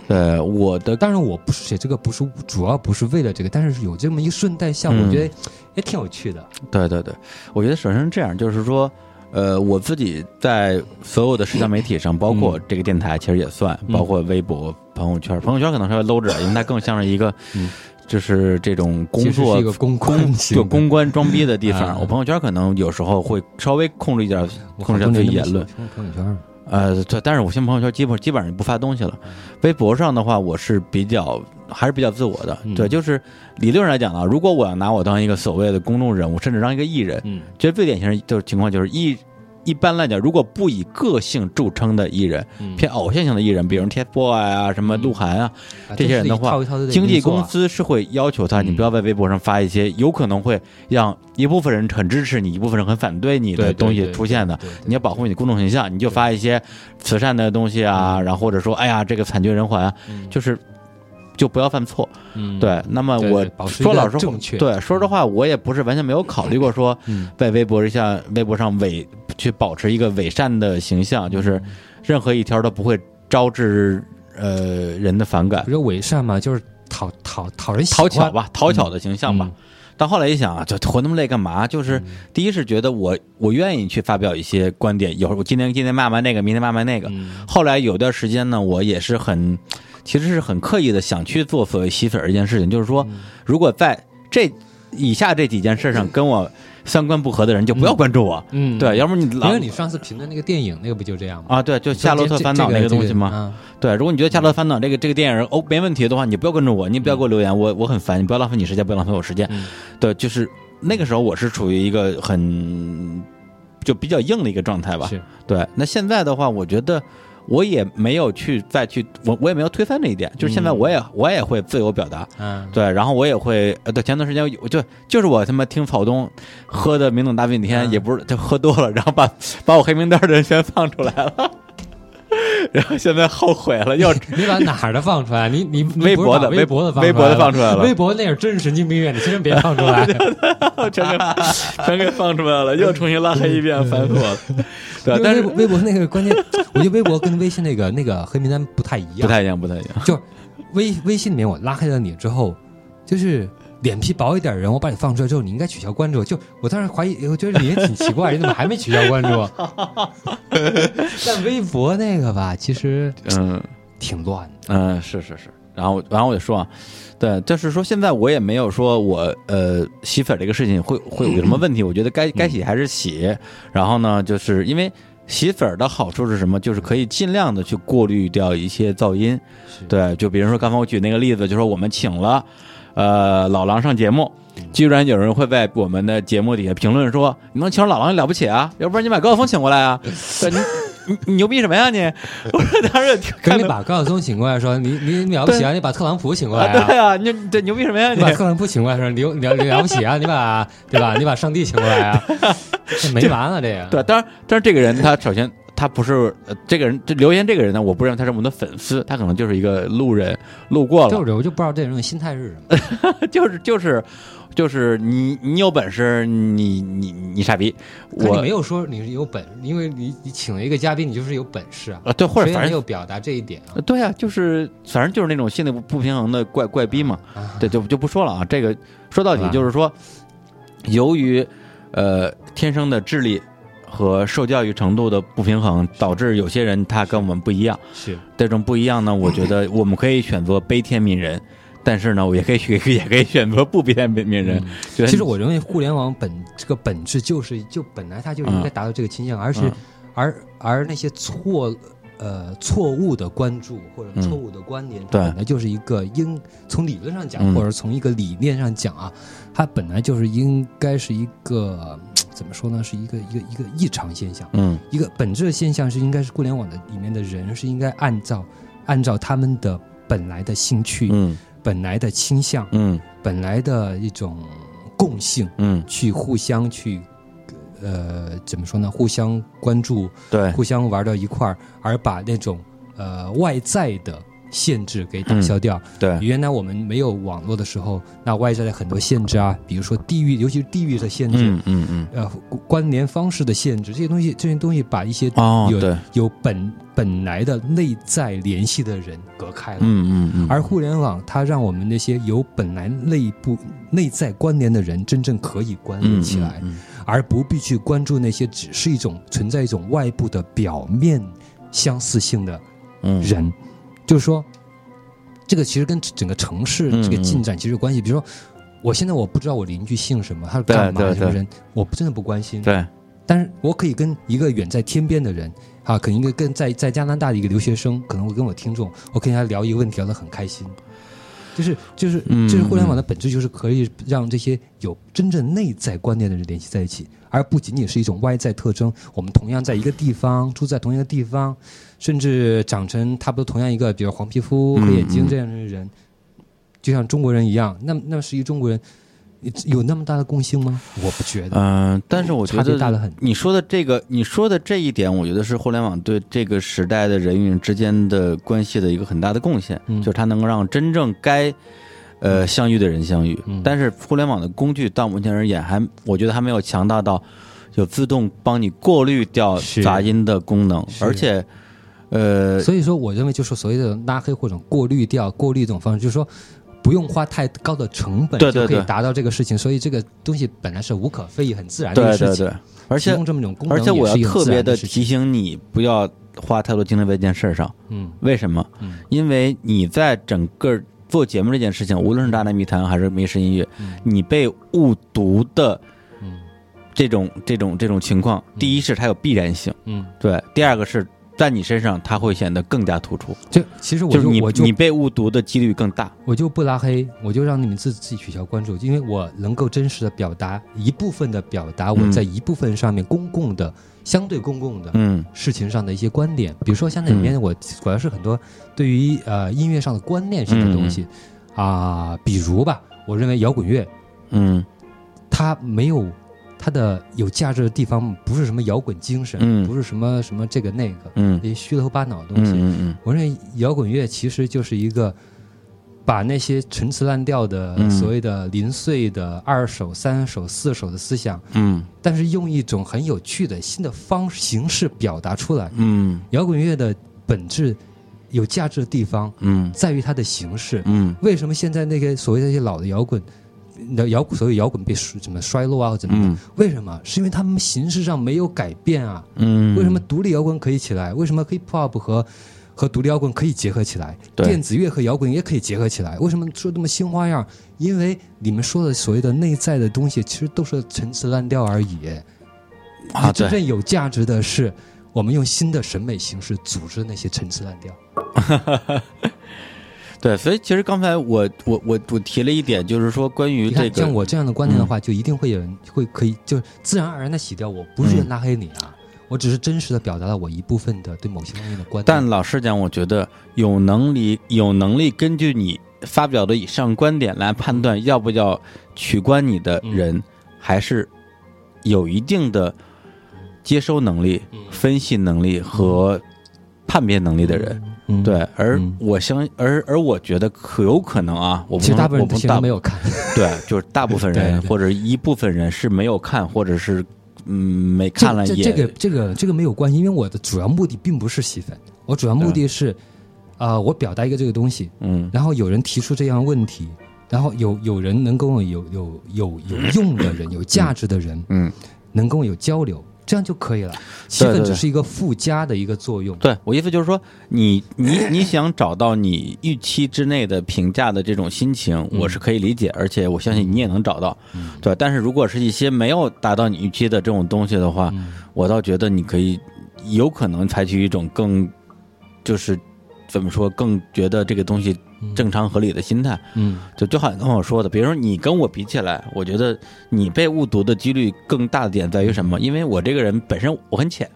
呃，我的当然我不是写这个，不是主要不是为了这个，但是有这么一顺带项、嗯，我觉得也挺有趣的。对对对，我觉得首先这样，就是说，呃，我自己在所有的社交媒体上，包括这个电台，其实也算、嗯，包括微博、朋友圈，朋友圈可能稍微 low 着，因为它更像是一个，嗯、就是这种工作、一个公关、就公关装逼的地方、啊。我朋友圈可能有时候会稍微控制一点，控制一下自己言论。朋友圈。呃，但是我现在朋友圈基本基本上不发东西了。微博上的话，我是比较还是比较自我的。对，就是理论上来讲啊，如果我要拿我当一个所谓的公众人物，甚至当一个艺人，其实最典型的就是情况就是一一般来讲，如果不以个性著称的艺人，偏偶像型的艺人，比如 T F B O Y S 啊、什么鹿晗啊这些人的话，经纪公司是会要求他，你不要在微博上发一些有可能会让一部分人很支持你，一部分人很反对你的东西出现的。你要保护你的公众形象，你就发一些慈善的东西啊，然后或者说，哎呀，这个惨绝人寰，就是。就不要犯错，嗯，对。那么我说老实话，对，说实话，我也不是完全没有考虑过说，在微博上、嗯、微博上伪去保持一个伪善的形象，就是任何一条都不会招致呃人的反感。说伪善嘛，就是讨讨讨人喜欢讨巧吧，讨巧的形象吧。嗯嗯，但后来一想啊，就活那么累干嘛？就是第一是觉得我我愿意去发表一些观点，有时候我今天今天骂骂那个，明天骂骂那个。后来有段时间呢，我也是很，其实是很刻意的想去做所谓洗粉这件事情，就是说，如果在这以下这几件事上跟我三观不合的人就不要关注我。嗯，对，要不然你因为你上次评的那个电影，那个不就这样吗？啊，对，就《夏洛特烦恼》那个东西吗？这个这个啊、对，如果你觉得《夏洛特烦恼》这个这个电影哦没问题的话，你不要关注我，你不要给我留言，嗯、我我很烦，你不要浪费你时间，不要浪费我时间。嗯、对，就是那个时候我是处于一个很就比较硬的一个状态吧。对，那现在的话，我觉得。我也没有去再去，我我也没有推翻这一点，就是现在我也、嗯、我也会自由表达，嗯，对，然后我也会，呃，对，前段时间我就就是我他妈听草东喝的名董大半天，嗯、也不是他喝多了，然后把把我黑名单的人全放出来了，然后现在后悔了，要你把哪儿的放出来？你你微博的微博的微博的放出来了，微博那是真是神经病院，你千别放出来，全给全给放出来了，又重新拉黑一遍，烦死我了。对，但是微博那个关键，我觉得微博跟微信那个那个黑名单不太一样，不太一样，不太一样。就是微微信里面我拉黑了你之后，就是脸皮薄一点人，我把你放出来之后，你应该取消关注。就我当时怀疑，我觉得你也挺奇怪，你怎么还没取消关注？但微博那个吧，其实嗯挺乱的。嗯，是是是。然后然后我就说啊，对，就是说现在我也没有说我呃洗粉这个事情会会有什么问题，我觉得该该洗还是洗。嗯、然后呢，就是因为。洗粉的好处是什么？就是可以尽量的去过滤掉一些噪音，对，就比如说刚才我举那个例子，就说我们请了，呃，老狼上节目，居然有人会在我们的节目底下评论说，你能请老狼了不起啊，要不然你把高晓松请过来啊，对，你你你牛逼什么呀你？我说当时可你把高晓松请过来说，你你了不起啊？你把特朗普请过来啊？啊对啊，你这牛逼什么呀你？你把特朗普请过来说，你你了不起啊？你把对吧？你把上帝请过来啊？这没完了这个。对，当然，但是这个人他首先他不是、呃、这个人，这留言这个人呢，我不认为他是我们的粉丝，他可能就是一个路人路过了。就是我就不知道这种心态是什么，就是就是。就是你，你有本事，你你你傻逼！我你没有说你是有本事，因为你你请了一个嘉宾，你就是有本事啊！啊对，或者反正有表达这一点啊。对啊，就是反正就是那种心理不平衡的怪怪逼嘛。啊、对，就就不说了啊。这个说到底就是说，啊、由于呃天生的智力和受教育程度的不平衡，导致有些人他跟我们不一样。是这种不一样呢，我觉得我们可以选择悲天悯人。但是呢，我也可以也可以选择不别别人、嗯。其实我认为互联网本这个本质就是，就本来它就应该达到这个倾向，嗯、而是、嗯、而而那些错呃错误的关注或者错误的观点，嗯、它本来就是一个应从理论上讲、嗯，或者从一个理念上讲啊，它本来就是应该是一个怎么说呢？是一个一个一个异常现象。嗯，一个本质的现象是应该是互联网的里面的人是应该按照按照他们的本来的兴趣。嗯。本来的倾向，嗯，本来的一种共性，嗯，去互相去，呃，怎么说呢？互相关注，对，互相玩到一块儿，而把那种呃外在的限制给打消掉。嗯、对，原来我们没有网络的时候，那外在的很多限制啊，比如说地域，尤其是地域的限制，嗯嗯嗯，呃，关联方式的限制，这些东西，这些东西把一些有、哦、有本。本来的内在联系的人隔开了，嗯嗯嗯，而互联网它让我们那些有本来内部内在关联的人真正可以关联起来，嗯嗯嗯、而不必去关注那些只是一种存在一种外部的表面相似性的人，嗯、就是说，这个其实跟整个城市这个进展其实有关系。嗯嗯、比如说，我现在我不知道我邻居姓什么，他是干嘛什么人，我真的不关心。对，但是我可以跟一个远在天边的人。啊，可能一个跟在在加拿大的一个留学生，可能会跟我听众，我跟他聊一个问题，聊得很开心。就是就是就是互联网的本质，就是可以让这些有真正内在观念的人联系在一起，而不仅仅是一种外在特征。我们同样在一个地方，住在同一个地方，甚至长成差不多同样一个，比如黄皮肤、黑眼睛这样的人，就像中国人一样。那么那么，实际中国人。有那么大的共性吗？我不觉得。嗯、呃，但是我觉得大得很。你说的这个，你说的这一点，我觉得是互联网对这个时代的人与人之间的关系的一个很大的贡献，嗯、就是它能够让真正该呃相遇的人相遇。嗯、但是互联网的工具到目前而言还，我觉得还没有强大到有自动帮你过滤掉杂音的功能，而且呃，所以说我认为就是所谓的拉黑或者过滤掉、过滤这种方式，就是说。不用花太高的成本就可以达到这个事情，对对对，所以这个东西本来是无可非议、很自然的事情。对对对，而且用这么种功能，而且我要特别的提醒你，不要花太多精力在这件事上。嗯，为什么？嗯，因为你在整个做节目这件事情，无论是大内密谈还是迷失音乐，嗯、你被误读的这种这种这种情况，第一是它有必然性，嗯，对，第二个是在你身上它会显得更加突出。就其实我 就, 就是你我就你被误读的几率更大。我就不拉黑，我就让你们自自己取消关注，因为我能够真实的表达一部分的表达我在一部分上面公共的、嗯、相对公共的事情上的一些观点，嗯、比如说像那里面我主要是很多对于呃音乐上的观念性的东西啊、嗯呃，比如吧，我认为摇滚乐，嗯，它没有。它的有价值的地方不是什么摇滚精神，嗯、不是什么什么这个那个，嗯，一些虚头巴脑的东西。嗯嗯嗯、我认为摇滚乐其实就是一个把那些陈词滥调的、嗯、所谓的零碎的二手、三手、四手的思想，嗯，但是用一种很有趣的新的方形式表达出来。嗯，摇滚乐的本质有价值的地方，嗯，在于它的形式。嗯，为什么现在那个所谓的一些老的摇滚？摇所有摇滚被怎么衰落啊，怎么、嗯？为什么？是因为他们形式上没有改变啊。嗯。为什么独立摇滚可以起来？为什么 hip hop 和和独立摇滚可以结合起来？电子乐和摇滚也可以结合起来。为什么说这么新花样？因为你们说的所谓的内在的东西，其实都是陈词滥调而已。啊，真正有价值的是，我们用新的审美形式组织那些陈词滥调。对，所以其实刚才我我我我提了一点，就是说关于这个像我这样的观点的话，嗯、就一定会有人会可以就自然而然的洗掉我，不是拉黑你啊，嗯、我只是真实的表达了我一部分的对某些方面的观点。但老实讲，我觉得有能力有能力根据你发表的以上观点来判断要不要取关你的人，嗯、还是有一定的接收能力、嗯、分析能力和判别能力的人。嗯嗯、对，而我相，而而我觉得可有可能啊，我不其实大部分人都没有看，对，就是大部分人或者一部分人是没有看，或者是嗯没看了也这个这个这个没有关系，因为我的主要目的并不是洗粉，我主要目的是啊、呃，我表达一个这个东西，嗯，然后有人提出这样的问题，然后有有人能跟我有有有有用的人，有价值的人，嗯，嗯能跟我有交流。这样就可以了，气氛只是一个附加的一个作用。对， 对， 对， 对，我意思就是说，你你你想找到你预期之内的评价的这种心情，我是可以理解，而且我相信你也能找到。嗯、对，但是如果是一些没有达到你预期的这种东西的话，嗯、我倒觉得你可以有可能采取一种更就是怎么说，更觉得这个东西正常合理的心态。嗯，就就好像跟我说的，比如说你跟我比起来，我觉得你被误读的几率更大的点在于什么？因为我这个人本身我很浅，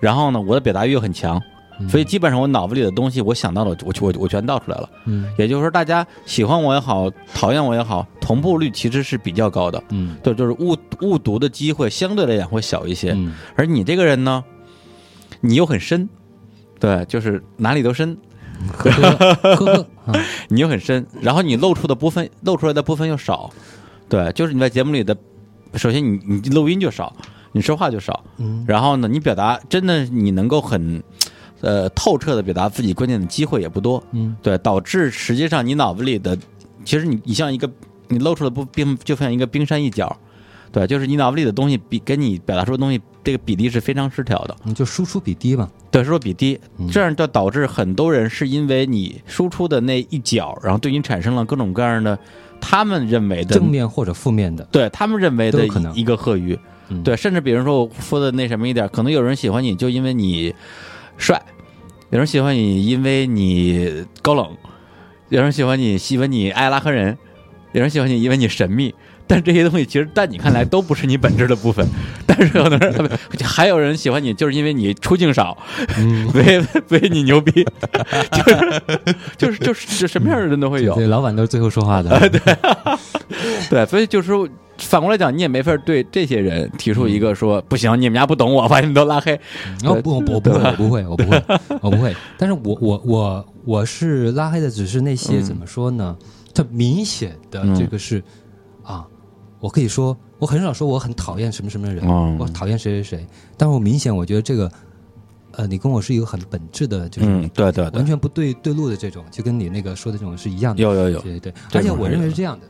然后呢，我的表达欲又很强，所以基本上我脑子里的东西，我想到了，我我我全倒出来了。嗯，也就是说，大家喜欢我也好，讨厌我也好，同步率其实是比较高的。嗯，对，就是误误读的机会相对来讲会小一些。嗯，而你这个人呢，你又很深。对，就是哪里都深，呵呵呵呵，你又很深，然后你露出的部分，露出来的部分又少，对，就是你在节目里的，首先你你录音就少，你说话就少，嗯，然后呢，你表达真的你能够很，呃，透彻的表达自己观点的机会也不多，嗯，对，导致实际上你脑子里的，其实你你像一个你露出的不并就像一个冰山一角。对，就是你脑子里的东西比跟你表达出的东西这个比例是非常失调的，你就输出比低嘛，对，输出比低，这样就导致很多人是因为你输出的那一角，然后对你产生了各种各样的他们认为的正面或者负面的，对他们认为的一个贺语，对，甚至比如说我说的那什么一点，可能有人喜欢你就因为你帅，有人喜欢你因为你高冷，有人喜欢你因为你爱拉黑人，有人喜欢你因为你神秘。但这些东西其实在你看来都不是你本质的部分，但是可能还有人喜欢你，就是因为你出镜少，所以所以你牛逼，就是就是就是什么样的人都会有，对，老板都是最后说话的，对对，所以就是反过来讲，你也没法对这些人提出一个说不行，你们家不懂我，把你们都拉黑。然后不，我不会，我不会，我不会，我不会。但是我我我我是拉黑的，只是那些怎么说呢？它明显的这个是啊。我可以说，我很少说我很讨厌什么什么人，嗯、我讨厌谁谁谁，但我明显我觉得这个，呃，你跟我是一个很本质的，就是、嗯、对对对完全不对对路的这种，就跟你那个说的这种是一样的，有有有，对对。而且我认为是这样的，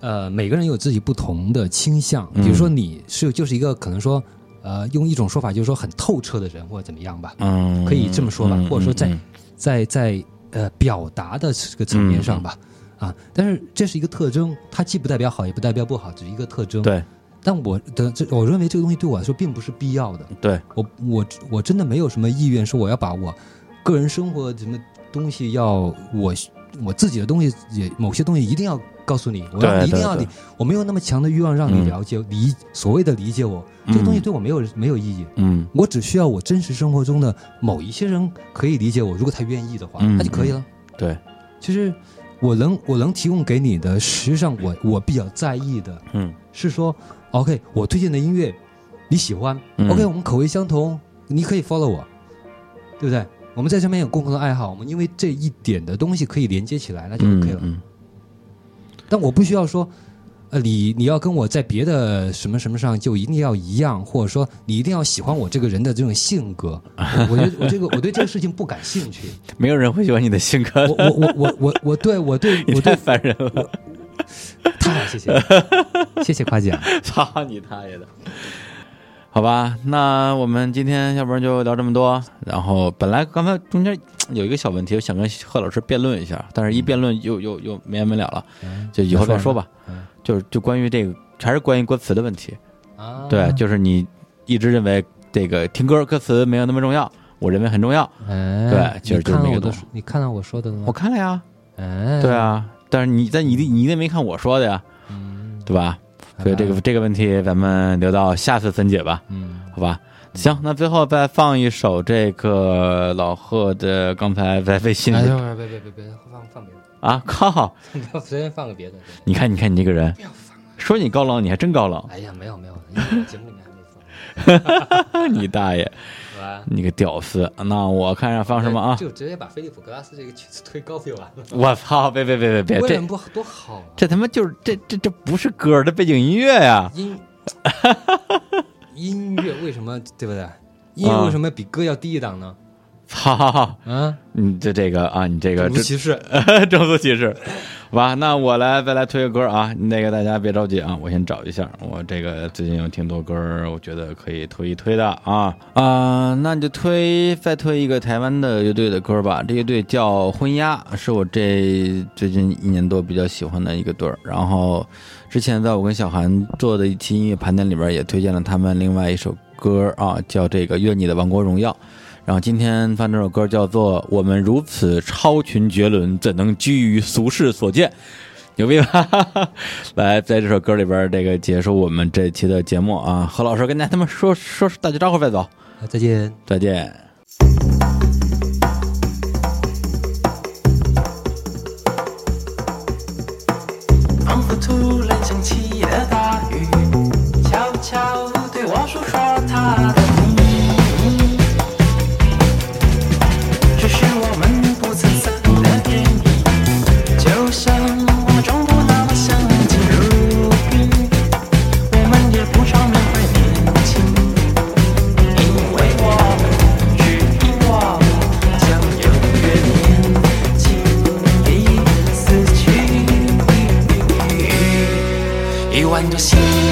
呃，每个人有自己不同的倾向，比如说你是就是一个可能说，呃，用一种说法就是说很透彻的人或者怎么样吧，嗯，可以这么说吧，嗯、或者说在、嗯、在在呃表达的这个层面上吧、嗯、啊，但是这是一个特征，它既不代表好也不代表不好，只是一个特征。对，但我的这我认为这个东西对我来说并不是必要的。对，我我我真的没有什么意愿说我要把我个人生活什么东西要我我自己的东西也某些东西一定要告诉你，我要一定要你，我没有那么强的欲望让你了解、嗯、理所谓的理解我、嗯、这个东西对我没有没有意义。嗯，我只需要我真实生活中的某一些人可以理解我，如果他愿意的话，那、嗯、就可以了。对，其实我能我能提供给你的，实际上我我比较在意的，嗯，是说 OK， 我推荐的音乐你喜欢、嗯、OK， 我们口味相同，你可以 follow 我，对不对？我们在上面有共同的爱好，我们因为这一点的东西可以连接起来，那就 OK 了。嗯嗯、但我不需要说，呃，你你要跟我在别的什么什么上就一定要一样，或者说你一定要喜欢我这个人的这种性格。我, 我觉得我这个我对这个事情不感兴趣。没有人会喜欢你的性格的。我我我我我对我对我对烦人了。太好，谢谢谢谢夸奖。操你大爷的！好吧，那我们今天要不然就聊这么多。然后本来刚才中间有一个小问题，我想跟贺老师辩论一下，但是一辩论又、嗯、又又没完没了了，就以后再说吧。嗯、就就关于这个，还是关于歌词的问题、啊。对，就是你一直认为这个听歌歌词没有那么重要，我认为很重要。哎、对，其实就是那个东西。你看到我说的了吗？我看了呀。哎、对啊，但是你在你你一定没看我说的呀，嗯、对吧？所以这个这个问题咱们留到下次分解吧，嗯，好吧，行，那最后再放一首这个老贺的，刚才在微信里，哎呦，别别别别，放放别的啊，靠，你要随便放个别的，你看你看你这个人，不要放了，说你高冷，你还真高冷，哎呀，没有没有，节目里面还没放，你大爷，你个屌丝，那我看上放什么啊？就直接把菲利普格拉斯这个曲子推高就完了。我操！别别别别别，这不多好啊！这他妈就是这这这不是歌的背景音乐呀、啊！音音乐为什么对不对？音乐为什么比歌要低一档呢？操！嗯，你这这个啊，你这个种族歧视，种族歧视。好吧，那我来再来推个歌啊，那个大家别着急啊，我先找一下，我这个最近有挺多歌，我觉得可以推一推的啊啊、呃，那你就推再推一个台湾的乐队的歌吧，这乐队叫昏鸦，是我这最近一年多比较喜欢的一个队儿，然后之前在我跟小韩做的一期音乐盘点里边也推荐了他们另外一首歌啊，叫这个《愿你的王国荣耀》。然后今天放这首歌叫做《我们如此超群绝伦，怎能居于俗世所见》，牛逼吧？来，在这首歌里边，这个结束我们这期的节目啊。何老师跟大家他们说说大家招呼，再走，再见，再见。仿佛突然想起夜大雨，悄悄对我诉说他的。See you.